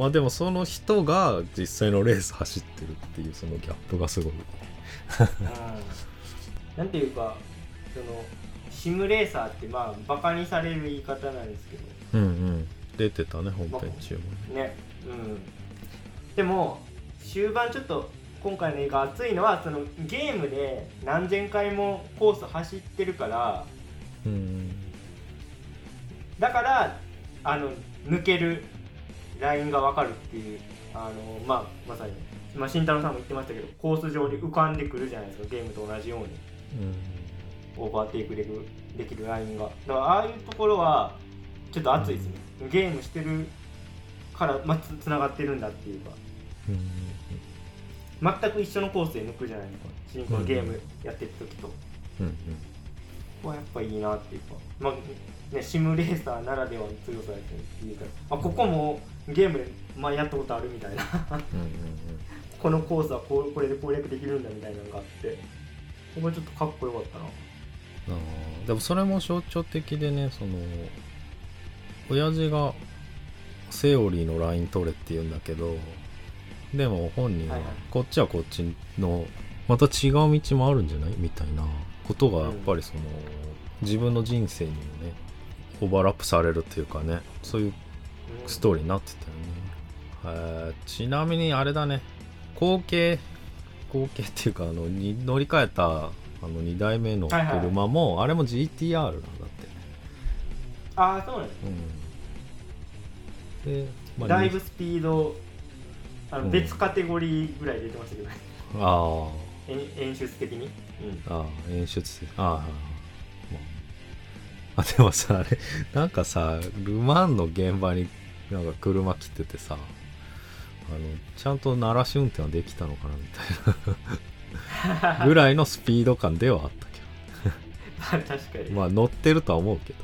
まあでもその人が実際のレース走ってるっていうそのギャップがすごいうん、なんていうかそのシムレーサーってまあバカにされる言い方なんですけど、うんうん、出てたね本編中も ね,、ま、ね、うん、でも終盤ちょっと今回の映画熱いのはそのゲームで何千回もコース走ってるから、うん、だからあの抜けるラインが分かるっていう、あのー、まあまさに、まあ、慎太郎さんも言ってましたけどコース上に浮かんでくるじゃないですか、ゲームと同じように、うん、オーバーテイクできる、できるラインが、だからああいうところはちょっと熱いですね、うん、ゲームしてるから、まあ、つ, つながってるんだっていうか、うん、全く一緒のコースで抜くじゃないですか、うん、ゲームやってる時と、うんうん、ここはやっぱいいなっていうか、まあね、シムレーサーならではの強さだっていうか、あ、ここもゲームで、まあ、やったことあるみたいなうんうん、うん、このコースは こ, これで攻略できるんだみたいなのがあって、ここちょっとかっこよかったなあ。でもそれも象徴的でね、その親父がセオリーのライン取れって言うんだけど、でも本人はこっちはこっちのまた違う道もあるんじゃないみたいなことがやっぱりその、うん、自分の人生にもねオーバーラップされるっていうかね、そういうストーリーになってたよね、うん、えー、ちなみにあれだね、後継後継っていうかあのに乗り換えたあのにだいめの車も、はいはい、あれも ジーティーアール なんだって、ね、ああそうなんです、うん、で、まあ、だいぶスピードあの別カテゴリーぐらい出てましたけどね、うん、あ演出的に、うん、あ演出的ああでもさあれなんかさル・マンの現場になんか車来ててさあのちゃんと鳴らし運転はできたのかなみたいなぐらいのスピード感ではあったけど確かにまあ乗ってるとは思うけど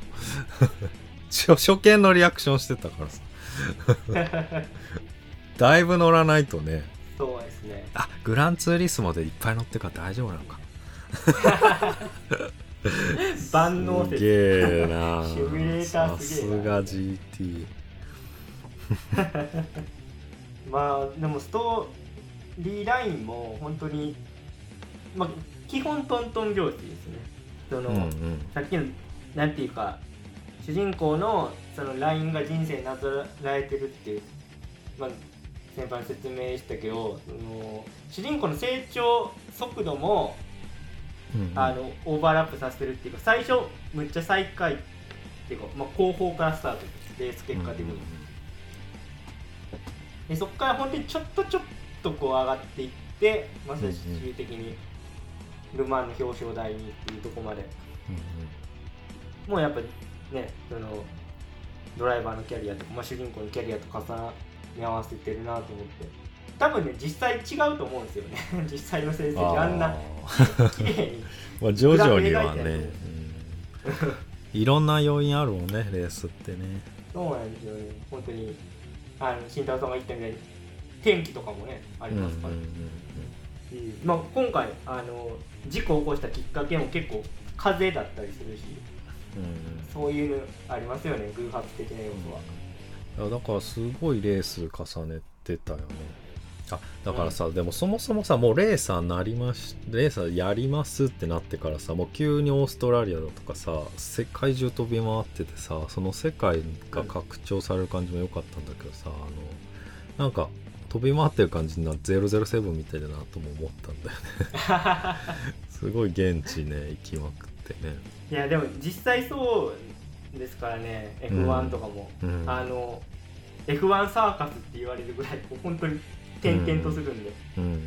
初見のリアクションしてたからさだいぶ乗らないとね。そうですね。あ、グランツーリスモでいっぱい乗ってるから大丈夫なのか。万能説。すげえな。シミュレーターすげえな。さすが ジーティー。まあでもストーリーラインも本当にまあ基本トントン拍子ですね。その、うんうん、さっきのなんていうか主人公のそのラインが人生になぞらえてるっていうまあ。先輩に説明したけど、その主人公の成長速度も、うんうん、あのオーバーラップさせてるっていうか、最初むっちゃ最下位っていうか、まあ、後方からスタートレース結果的に、うんうん、でそこから本当にちょっとちょっとこう上がっていってまさに最終的にル・マンの表彰台にっていうところまで、うんうん、もうやっぱねそのドライバーのキャリアとか、まあ、主人公のキャリアと重なって見合わせてるなと思って多分ね実際違うと思うんですよね実際の成績あんな綺麗にまあ徐々にはね、うん、いろんな要因あるもんねレースってね。そうなんですよね。本当にあの慎太郎さんが言ったみたいに天気とかもねありますから、うんうんうんうん、まあ、今回あの事故を起こしたきっかけも結構風だったりするし、うんうん、そういうのありますよね偶発的な要素は、うんだからすごいレース重ねてたよね。あ、だからさ、うん、でもそもそもさもうレーサーなりましレーサーやりますってなってからさもう急にオーストラリアだとかさ世界中飛び回っててさその世界が拡張される感じも良かったんだけどさ、うん、あのなんか飛び回ってる感じなゼロゼロセブンみたいだなとも思ったんだよねすごい現地ね行きまくってね。いやでも実際そうですからね エフワン とかも、うん、あの エフワン サーカスって言われるぐらいこう本当に転々とするんで、うんうんうんうん、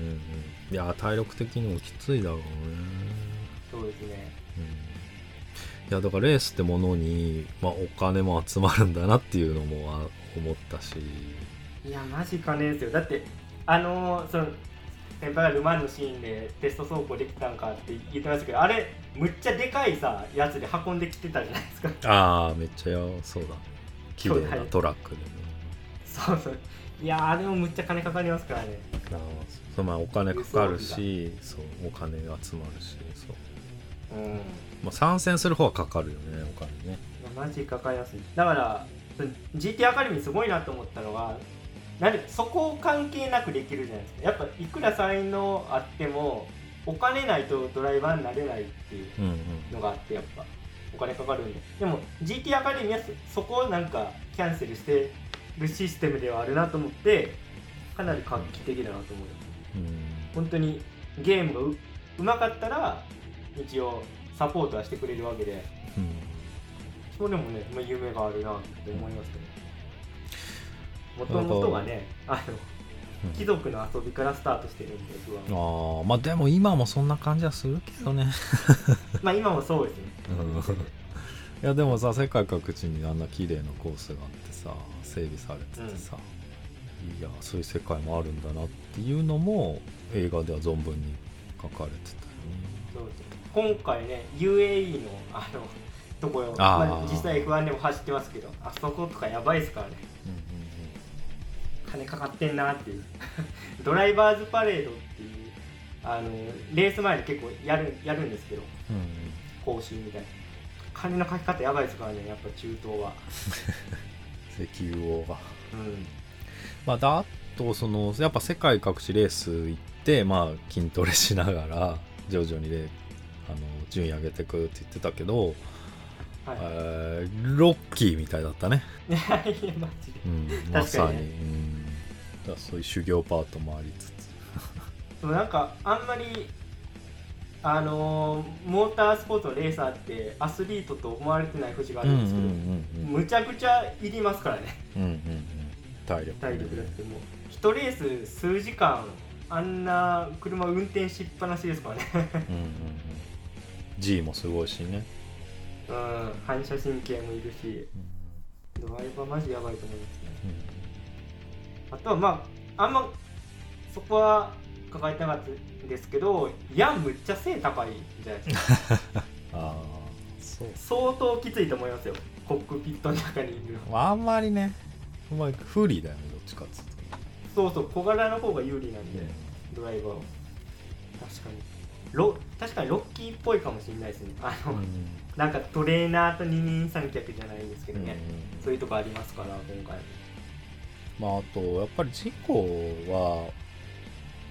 いや体力的にもきついだろうね。そうですね、うん、いやだからレースってものに、まあ、お金も集まるんだなっていうのも思ったし、いやマジ金ですよ。だってあのその先輩がル・マンのシーンでテスト走行できたんかって言ってましたけど、あれむっちゃでかいさやつで運んできてたじゃないですか。ああめっちゃやそうだ綺麗なトラックでね。そうそういやあれもむっちゃ金かかりますからね。ああそうまあお金かかるしそうお金が集まるしそう、うん、まあ参戦する方はかかるよねお金ね。マジかかります。だから ジーティー アカデミーすごいなと思ったのが。なんでそこを関係なくできるじゃないですか。やっぱいくら才能あってもお金ないとドライバーになれないっていうのがあってやっぱお金かかるんで、でも ジーティー アカデミーはそこをなんかキャンセルしてるシステムではあるなと思ってかなり画期的だなと思う、うん、本当にゲームが う, うまかったら一応サポートはしてくれるわけで、うん、それでもね、まあ、夢があるなって思いますけど、うんもともとはね、あの、貴族の遊びからスタートしてるんですわ、うん、ああ、まあでも今もそんな感じはするけどねまあ今もそうですね、うん、いやでもさ、世界各地にあんな綺麗なコースがあってさ整備されててさ、うん、いや、そういう世界もあるんだなっていうのも映画では存分に書かれてたよね。そうです。今回ね、ユーエーイー のあのところ、まあ、実際 エフワン でも走ってますけどあそことかやばいですからね、うんうん金かかってんなっていうドライバーズパレードっていうあのレース前に結構やる、やるんですけど、うんうん、更新みたいな金のかけ方やばいですからねやっぱ中東は石油王が、うん、まあだとそのやっぱ世界各地レース行ってまあ筋トレしながら徐々にねあの順位上げてくって言ってたけど、はい、えー、ロッキーみたいだったねいやマジで、うん、まさに、確かにね、うんそういう修行パートもありつつでもなんかあんまりあのー、モータースポーツのレーサーってアスリートと思われてない節があるんですけど、うんうんうんうん、むちゃくちゃいりますからね、うんうんうん、体力、ね、体力だってもういちレース数時間あんな車運転しっぱなしですからねうんうん、うん、G もすごいしね、うん、反射神経もいるし、ドライバーマジやばいと思いますね、うん、あとはまああんまそこは抱えたかったんですけど、ヤンむっちゃ背高いじゃないですかあそう相当きついと思いますよ、コックピットの中にいるのあんまりね、お前不利だよね、どっちかっつってそうそう、小柄の方が有利なんで、ね、ドライバーを確かにロ確かにロッキーっぽいかもしれないですね、あの、うん、なんかトレーナーと二人三脚じゃないんですけどね、うん、そういうとこありますから今回。まああとやっぱり事故は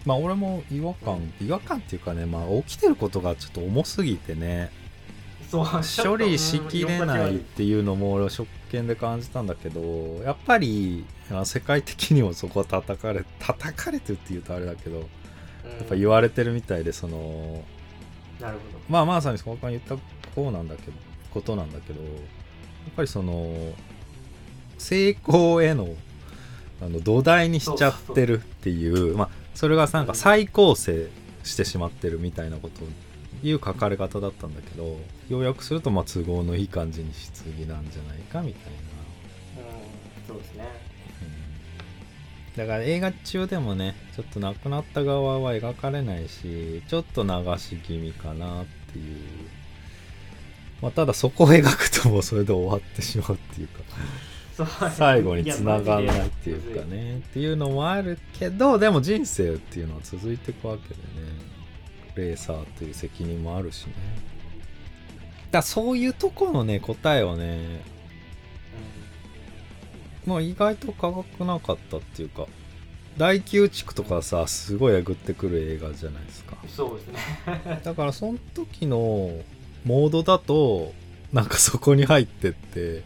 まあ俺も違和感、うん、違和感っていうかね、まあ起きてることがちょっと重すぎてね、そう処理しきれないっていうのも俺は職権で感じたんだけど、やっぱり世界的にもそこは叩かれ叩かれてるっていうとあれだけど、やっぱ言われてるみたいで、そのなるほど、まあまあさにそこから言ったこうなんだけどことなんだけど、やっぱりその成功へのあの土台にしちゃってるっていう、そうそう、まあそれがなんか再構成してしまってるみたいなこという書かれ方だったんだけど、要約するとまあ都合のいい感じにしすぎなんじゃないかみたいな、うん、そうですね、うん、だから映画中でもね、ちょっと亡くなった側は描かれないし、ちょっと流し気味かなっていう、まあただそこを描くともうそれで終わってしまうっていうか最後に繋がらないっていうかねっていうのもあるけど、でも人生っていうのは続いていくわけでね、レーサーっていう責任もあるしね、だそういうとこのね答えをね、うん、まあ意外と科学なかったっていうか、第きゅう地区とかさ、すごいえぐってくる映画じゃないですか。そうですねだからその時のモードだとなんかそこに入ってって、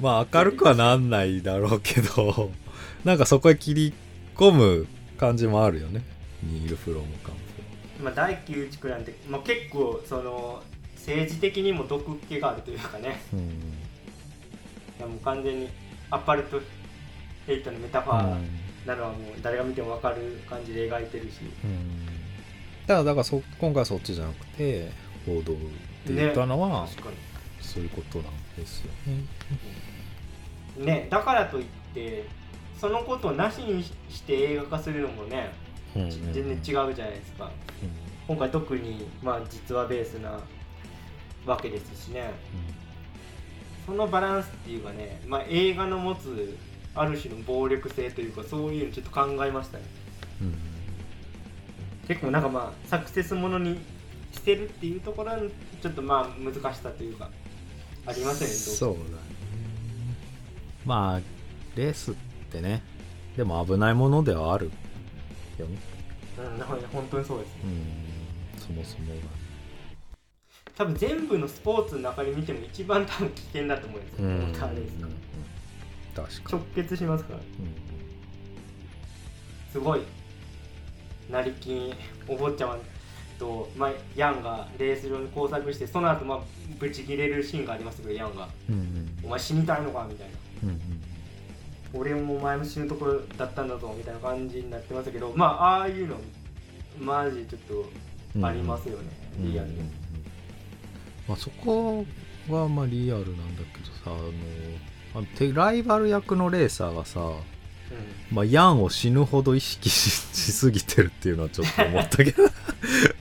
まあ明るくはなんないだろうけどなんかそこへ切り込む感じもあるよね、ニール・フロム感。まあ、だいきゅう地区なんて、まあ、結構その政治的にも毒っ気があるというかね、うん、いやもう完全にアパルトヘイトのメタファーなのはもう誰が見ても分かる感じで描いてるし、うん、ただだからそ今回はそっちじゃなくて報道って言ったのは、ね、そういうことなんですよね、ね、だからといってそのことをなしにして映画化するのもね、うんうんうん、全然違うじゃないですか、うん、今回特に、まあ、実話ベースなわけですしね、うん、そのバランスっていうかね、まあ、映画の持つある種の暴力性というか、そういうのちょっと考えましたね、うん、結構なんかまあサクセスものにしてるっていうところはちょっとまあ難しさというかありませんね。そうだね、まあレースってね、でも危ないものではあるよね、うん、本当にそうですね、うん、そもそもが多分全部のスポーツの中で見ても一番多分危険だと思うんですよ、うん、モーターレースから、うん、確かに直結しますから、うん、すごい成金お坊ちゃまと、まあ、ヤンがレース場に交錯して、その後まあブチ切れるシーンがありますけど、ヤンが、うんうん、お前死にたいのかみたいな、うんうん、俺も前も死ぬところだったんだぞみたいな感じになってますけど、まあああいうのマジちょっとありますよね、うん、リアルに、うんうんうん、まあ、そこはまあリアルなんだけどさ、あのあのライバル役のレーサーがさ、うん、まあ、ヤンを死ぬほど意識 し, しすぎてるっていうのはちょっと思ったけど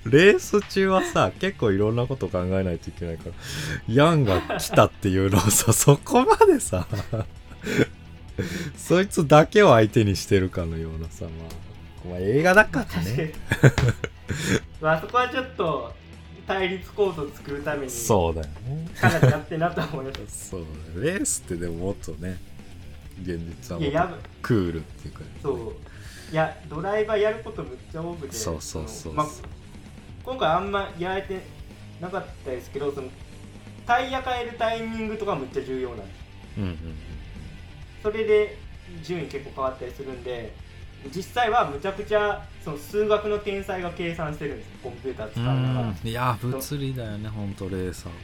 レース中はさ結構いろんなこと考えないといけないから、ヤンが来たっていうのをさそこまでさそいつだけを相手にしてるかのようなさ、まあ、映画だからねまあそこはちょっと対立構造を作るためにそうだよねかなりやってなと思います。そうだね、レースってでももっとね現実はもっとクールっていうか、ね、いやそういやドライバーやることむっちゃ多くて、そうそうそうそう、まあ、今回あんまやられてなかったですけど、そのタイヤ変えるタイミングとかむっちゃ重要なんです、うんうん、それで順位結構変わったりするんで、実際はむちゃくちゃその数学の天才が計算してるんですよ、コンピューター使うのが。いや物理だよね、ほんとレーサーっ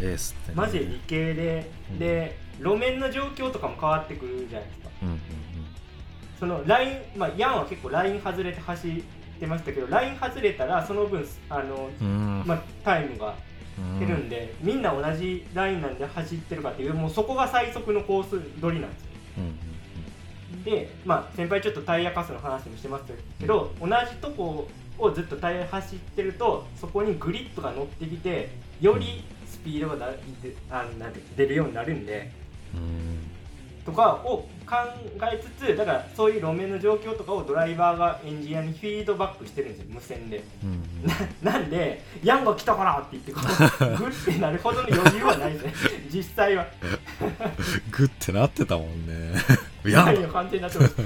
てレースって、ね、マジで理系で、うん、で路面の状況とかも変わってくるじゃないですか、うんうんうん、そのライン、まあ、ヤンは結構ライン外れて走ってましたけど、ライン外れたらその分あの、まあ、タイムが減るんで、みんな同じラインなんで走ってるかっていう、もうそこが最速のコース取りなんですよ。で、まあ、先輩ちょっとタイヤカスの話もしてますけど、同じとこをずっとタイヤ走ってるとそこにグリップが乗ってきてよりスピードが出るようになるんで、とかを考えつつ、だからそういう路面の状況とかをドライバーがエンジニアにフィードバックしてるんですよ、無線で、うん、な, なんでヤンが来たからって言ってこうグッてなるほどの余裕はないですね実際はグッてなってたもんねヤンが完全になってます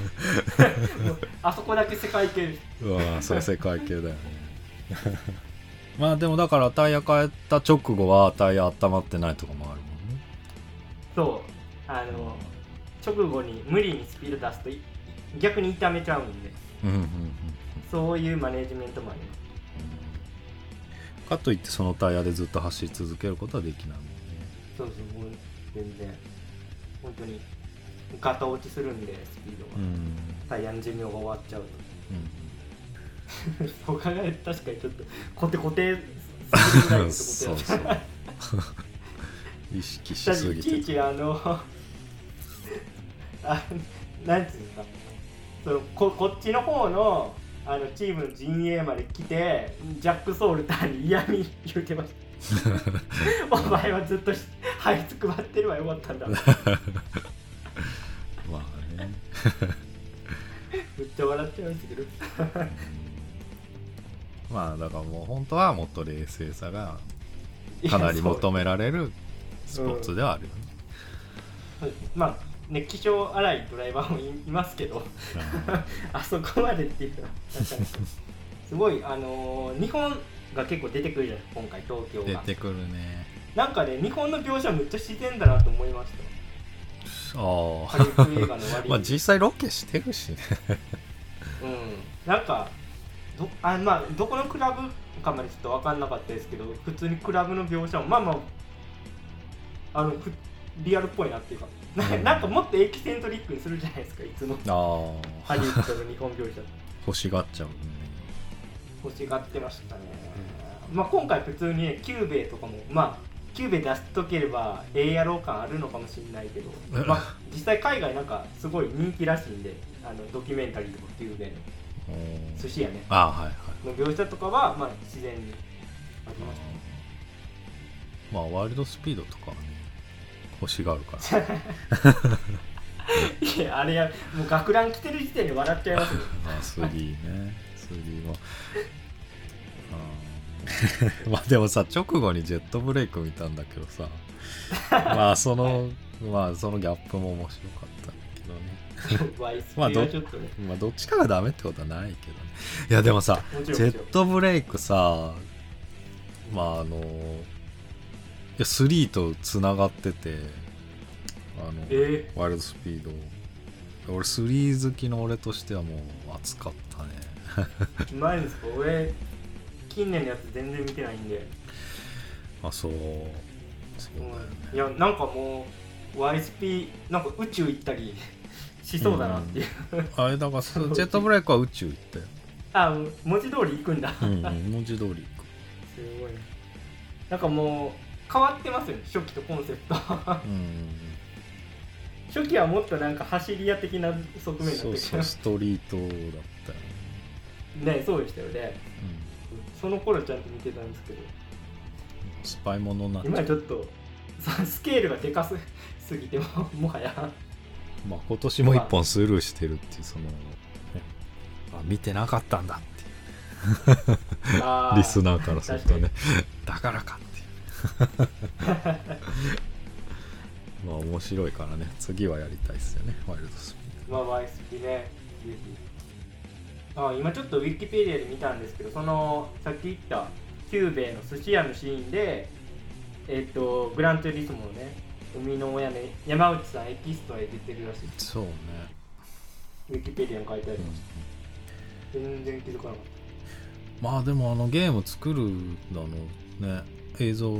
あそこだけ世界系ですうわそれ世界系だよねまあでもだからタイヤ変えた直後はタイヤ温まってないとかもあるもんね。そうあの直後に無理にスピード出すと逆に痛めちゃうんで、うんうんうん、そういうマネジメントもあります、うん、かといってそのタイヤでずっと走り続けることはできないもんね。そうですね、もう全然本当にガタ落ちするんでスピードが、うん、タイヤの寿命が終わっちゃうと、うん、そう考えると確かにちょっとコテコテするぐらいのそうそう意識しすぎていちいちあのあなんていうんですか、その こ, こっちの方 の, あのチームの陣営まで来てジャック・ソウルターに嫌み言うてましたお前はずっとはいつくばってればよかったんだまあねめっちゃ笑っちゃいましたけどまあだからもう本当はもっと冷静さがかなり求められるスポーツではあるよね、うん、まあね、気性荒いドライバーも い, いますけどあそこまでっていうのはすごい、あのー、日本が結構出てくるじゃない今回東京が出てくるね。なんかね、日本の描写むっちゃ自然だなと思いました。あハリウッド映画の割にまあ実際ロケしてるしねうん、なんか ど, あ、まあ、どこのクラブかまでちょっと分かんなかったですけど、普通にクラブの描写もまあまああのリアルっぽいなっていうか、なんかもっとエキセントリックにするじゃないですか、いつもハリウッドの日本描写欲しがっちゃうね。欲しがってましたね、うん、まあ今回普通に、ね、キューベとかもまあキューベ出しとければええやろう感あるのかもしれないけどまあ実際海外なんかすごい人気らしいんで、あのドキュメンタリーとかキューベの寿司屋ね、あ、はいはい、の描写とかはまあ自然にありましたね。まあワイルドスピードとかね星があるからいやあれやもう学ラン着てる時点で笑っちゃいますねまあスリーねスリーもあまあでもさ、直後にジェットブレイク見たんだけどさまあそのまあそのギャップも面白かったけどねまあ ど, まあどっちかがダメってことはないけどね。いやでもさジェットブレイクさ、まああのスリーとつながってて、あの、えー、ワイルドスピード俺スリー好きの俺としてはもう熱かったねうまいですか。俺近年のやつ全然見てないんで。あ、そうそうだよね、うん、いやなんかもう ワイエスピー なんか宇宙行ったりしそうだなっていう、うん、あれだからジェットブレイクは宇宙行ったよあ、文字通り行くんだうん、うん、文字通り行くすごいなんかもう変わってますよね、初期とコンセプトうん初期はもっとなんか走り屋的な側面だったけど、そうそうストリートだったよね。そうでしたよね、うん、その頃ちゃんと見てたんですけどスパイものになっちゃう。今ちょっとスケールがでかすぎてももはやまあ今年も一本スルーしてるっていう、その、ね、あ見てなかったんだってリスナーからするとねだからかまあ面白いからね、次はやりたいっすよねワイルドスピード。まあワイスピね、ぜひ。あ今ちょっとウィキペディアで見たんですけど、そのさっき言ったキューベの寿司屋のシーンで、えっとグランツーリスモのね海の親ね山内さんエキストラで出てるらしい。そうね。ウィキペディアに書いてありました。うん、全然気づかなかった。まあでもあのゲーム作るだのね映像も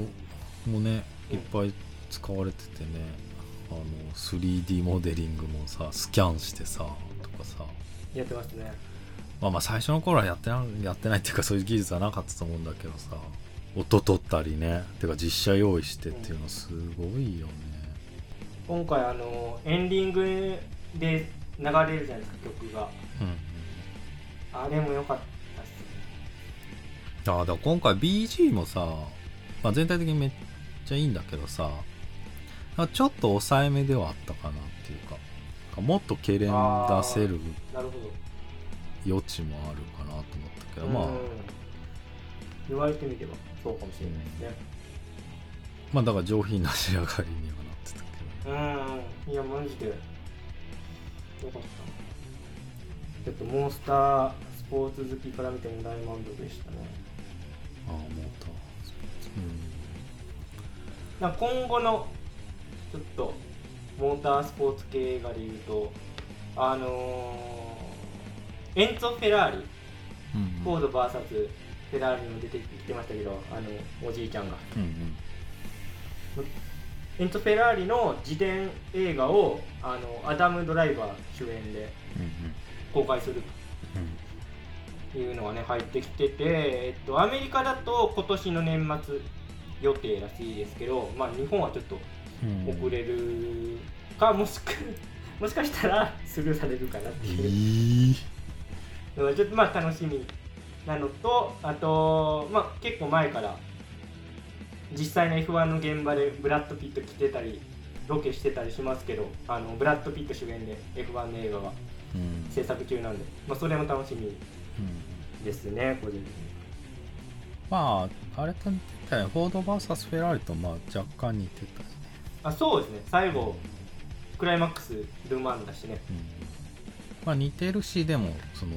ねいっぱい使われててね、うん、あの スリーディー モデリングもさスキャンしてさとかさ、やってましたね。まあまあ最初の頃はやってな、やってないっていうか、そういう技術はなかったと思うんだけどさ、音取ったりね、てか実写用意してっていうのすごいよね。うん、今回あのエンディングで流れるじゃないですか、曲が。うんうん、あれも良かったっすね。ああ、だから今回 ビージー もさ、まあ、全体的にめっちゃいいんだけどさ、ちょっと抑えめではあったかなっていうか、もっとけれん出せる余地もあるかなと思ったけど、まあ言われてみればそうかもしれないですね。まあだから上品な仕上がりにはなってたけど、うん、いやマジでよかった。ちょっとモンスタースポーツ好きから見ても大満足でしたね。ああ、モータースポーツ、うん、なんか今後のちょっとモータースポーツ系がで言うと、あのー、エンツォ・フェラーリ、うんうん、フォード ブイエス フェラーリも出てきてましたけど、あのおじいちゃんが、うんうん、エンツォ・フェラーリの自伝映画をあのアダム・ドライバー主演で公開するというのがね入ってきてて、えっと、アメリカだと今年の年末予定らしいですけど、まあ、日本はちょっとうん、遅れるか、もしくもしかしたらスルーされるかなっていう、えー、ちょっとまあ楽しみなのと、あと、まあ、結構前から実際の エフワン の現場でブラッド・ピット来てたりロケしてたりしますけど、あのブラッド・ピット主演で エフワン の映画が制作中なんで、まあ、それも楽しみですね、うん、個人的に。まああれと似てたよ、フォード ブイエス フェラーリとまあ若干似てた。あ、そうですね、最後クライマックスルマンだしね、うん、まあ似てるし、でもその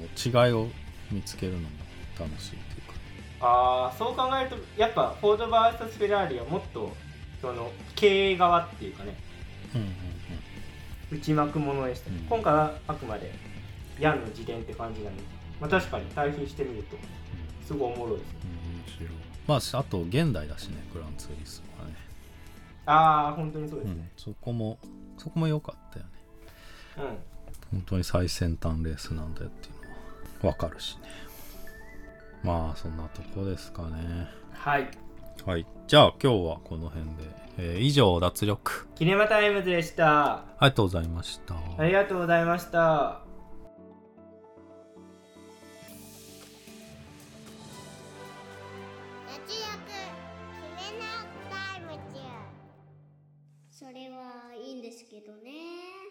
違いを見つけるのも楽しいというか、ああそう考えるとやっぱフォード ブイエス フェラーリはもっとその経営側っていうかね、うんうんうん、内幕ものでした、ね、うん、今回はあくまでヤンの自伝って感じなので、まあ、確かに対比してみるとすごいおもろいですね、うん、面白い。まああと現代だしね、グランツーリスモはね。ああ本当にそうですね、うん、そこもそこも良かったよね、うん、本当に最先端レースなんだよっていうのは分かるしね。まあそんなとこですかね。はいはい、じゃあ今日はこの辺で、えー、以上脱力キネマタイムズでした。ありがとうございました。ありがとうございました。それはいいんですけどね。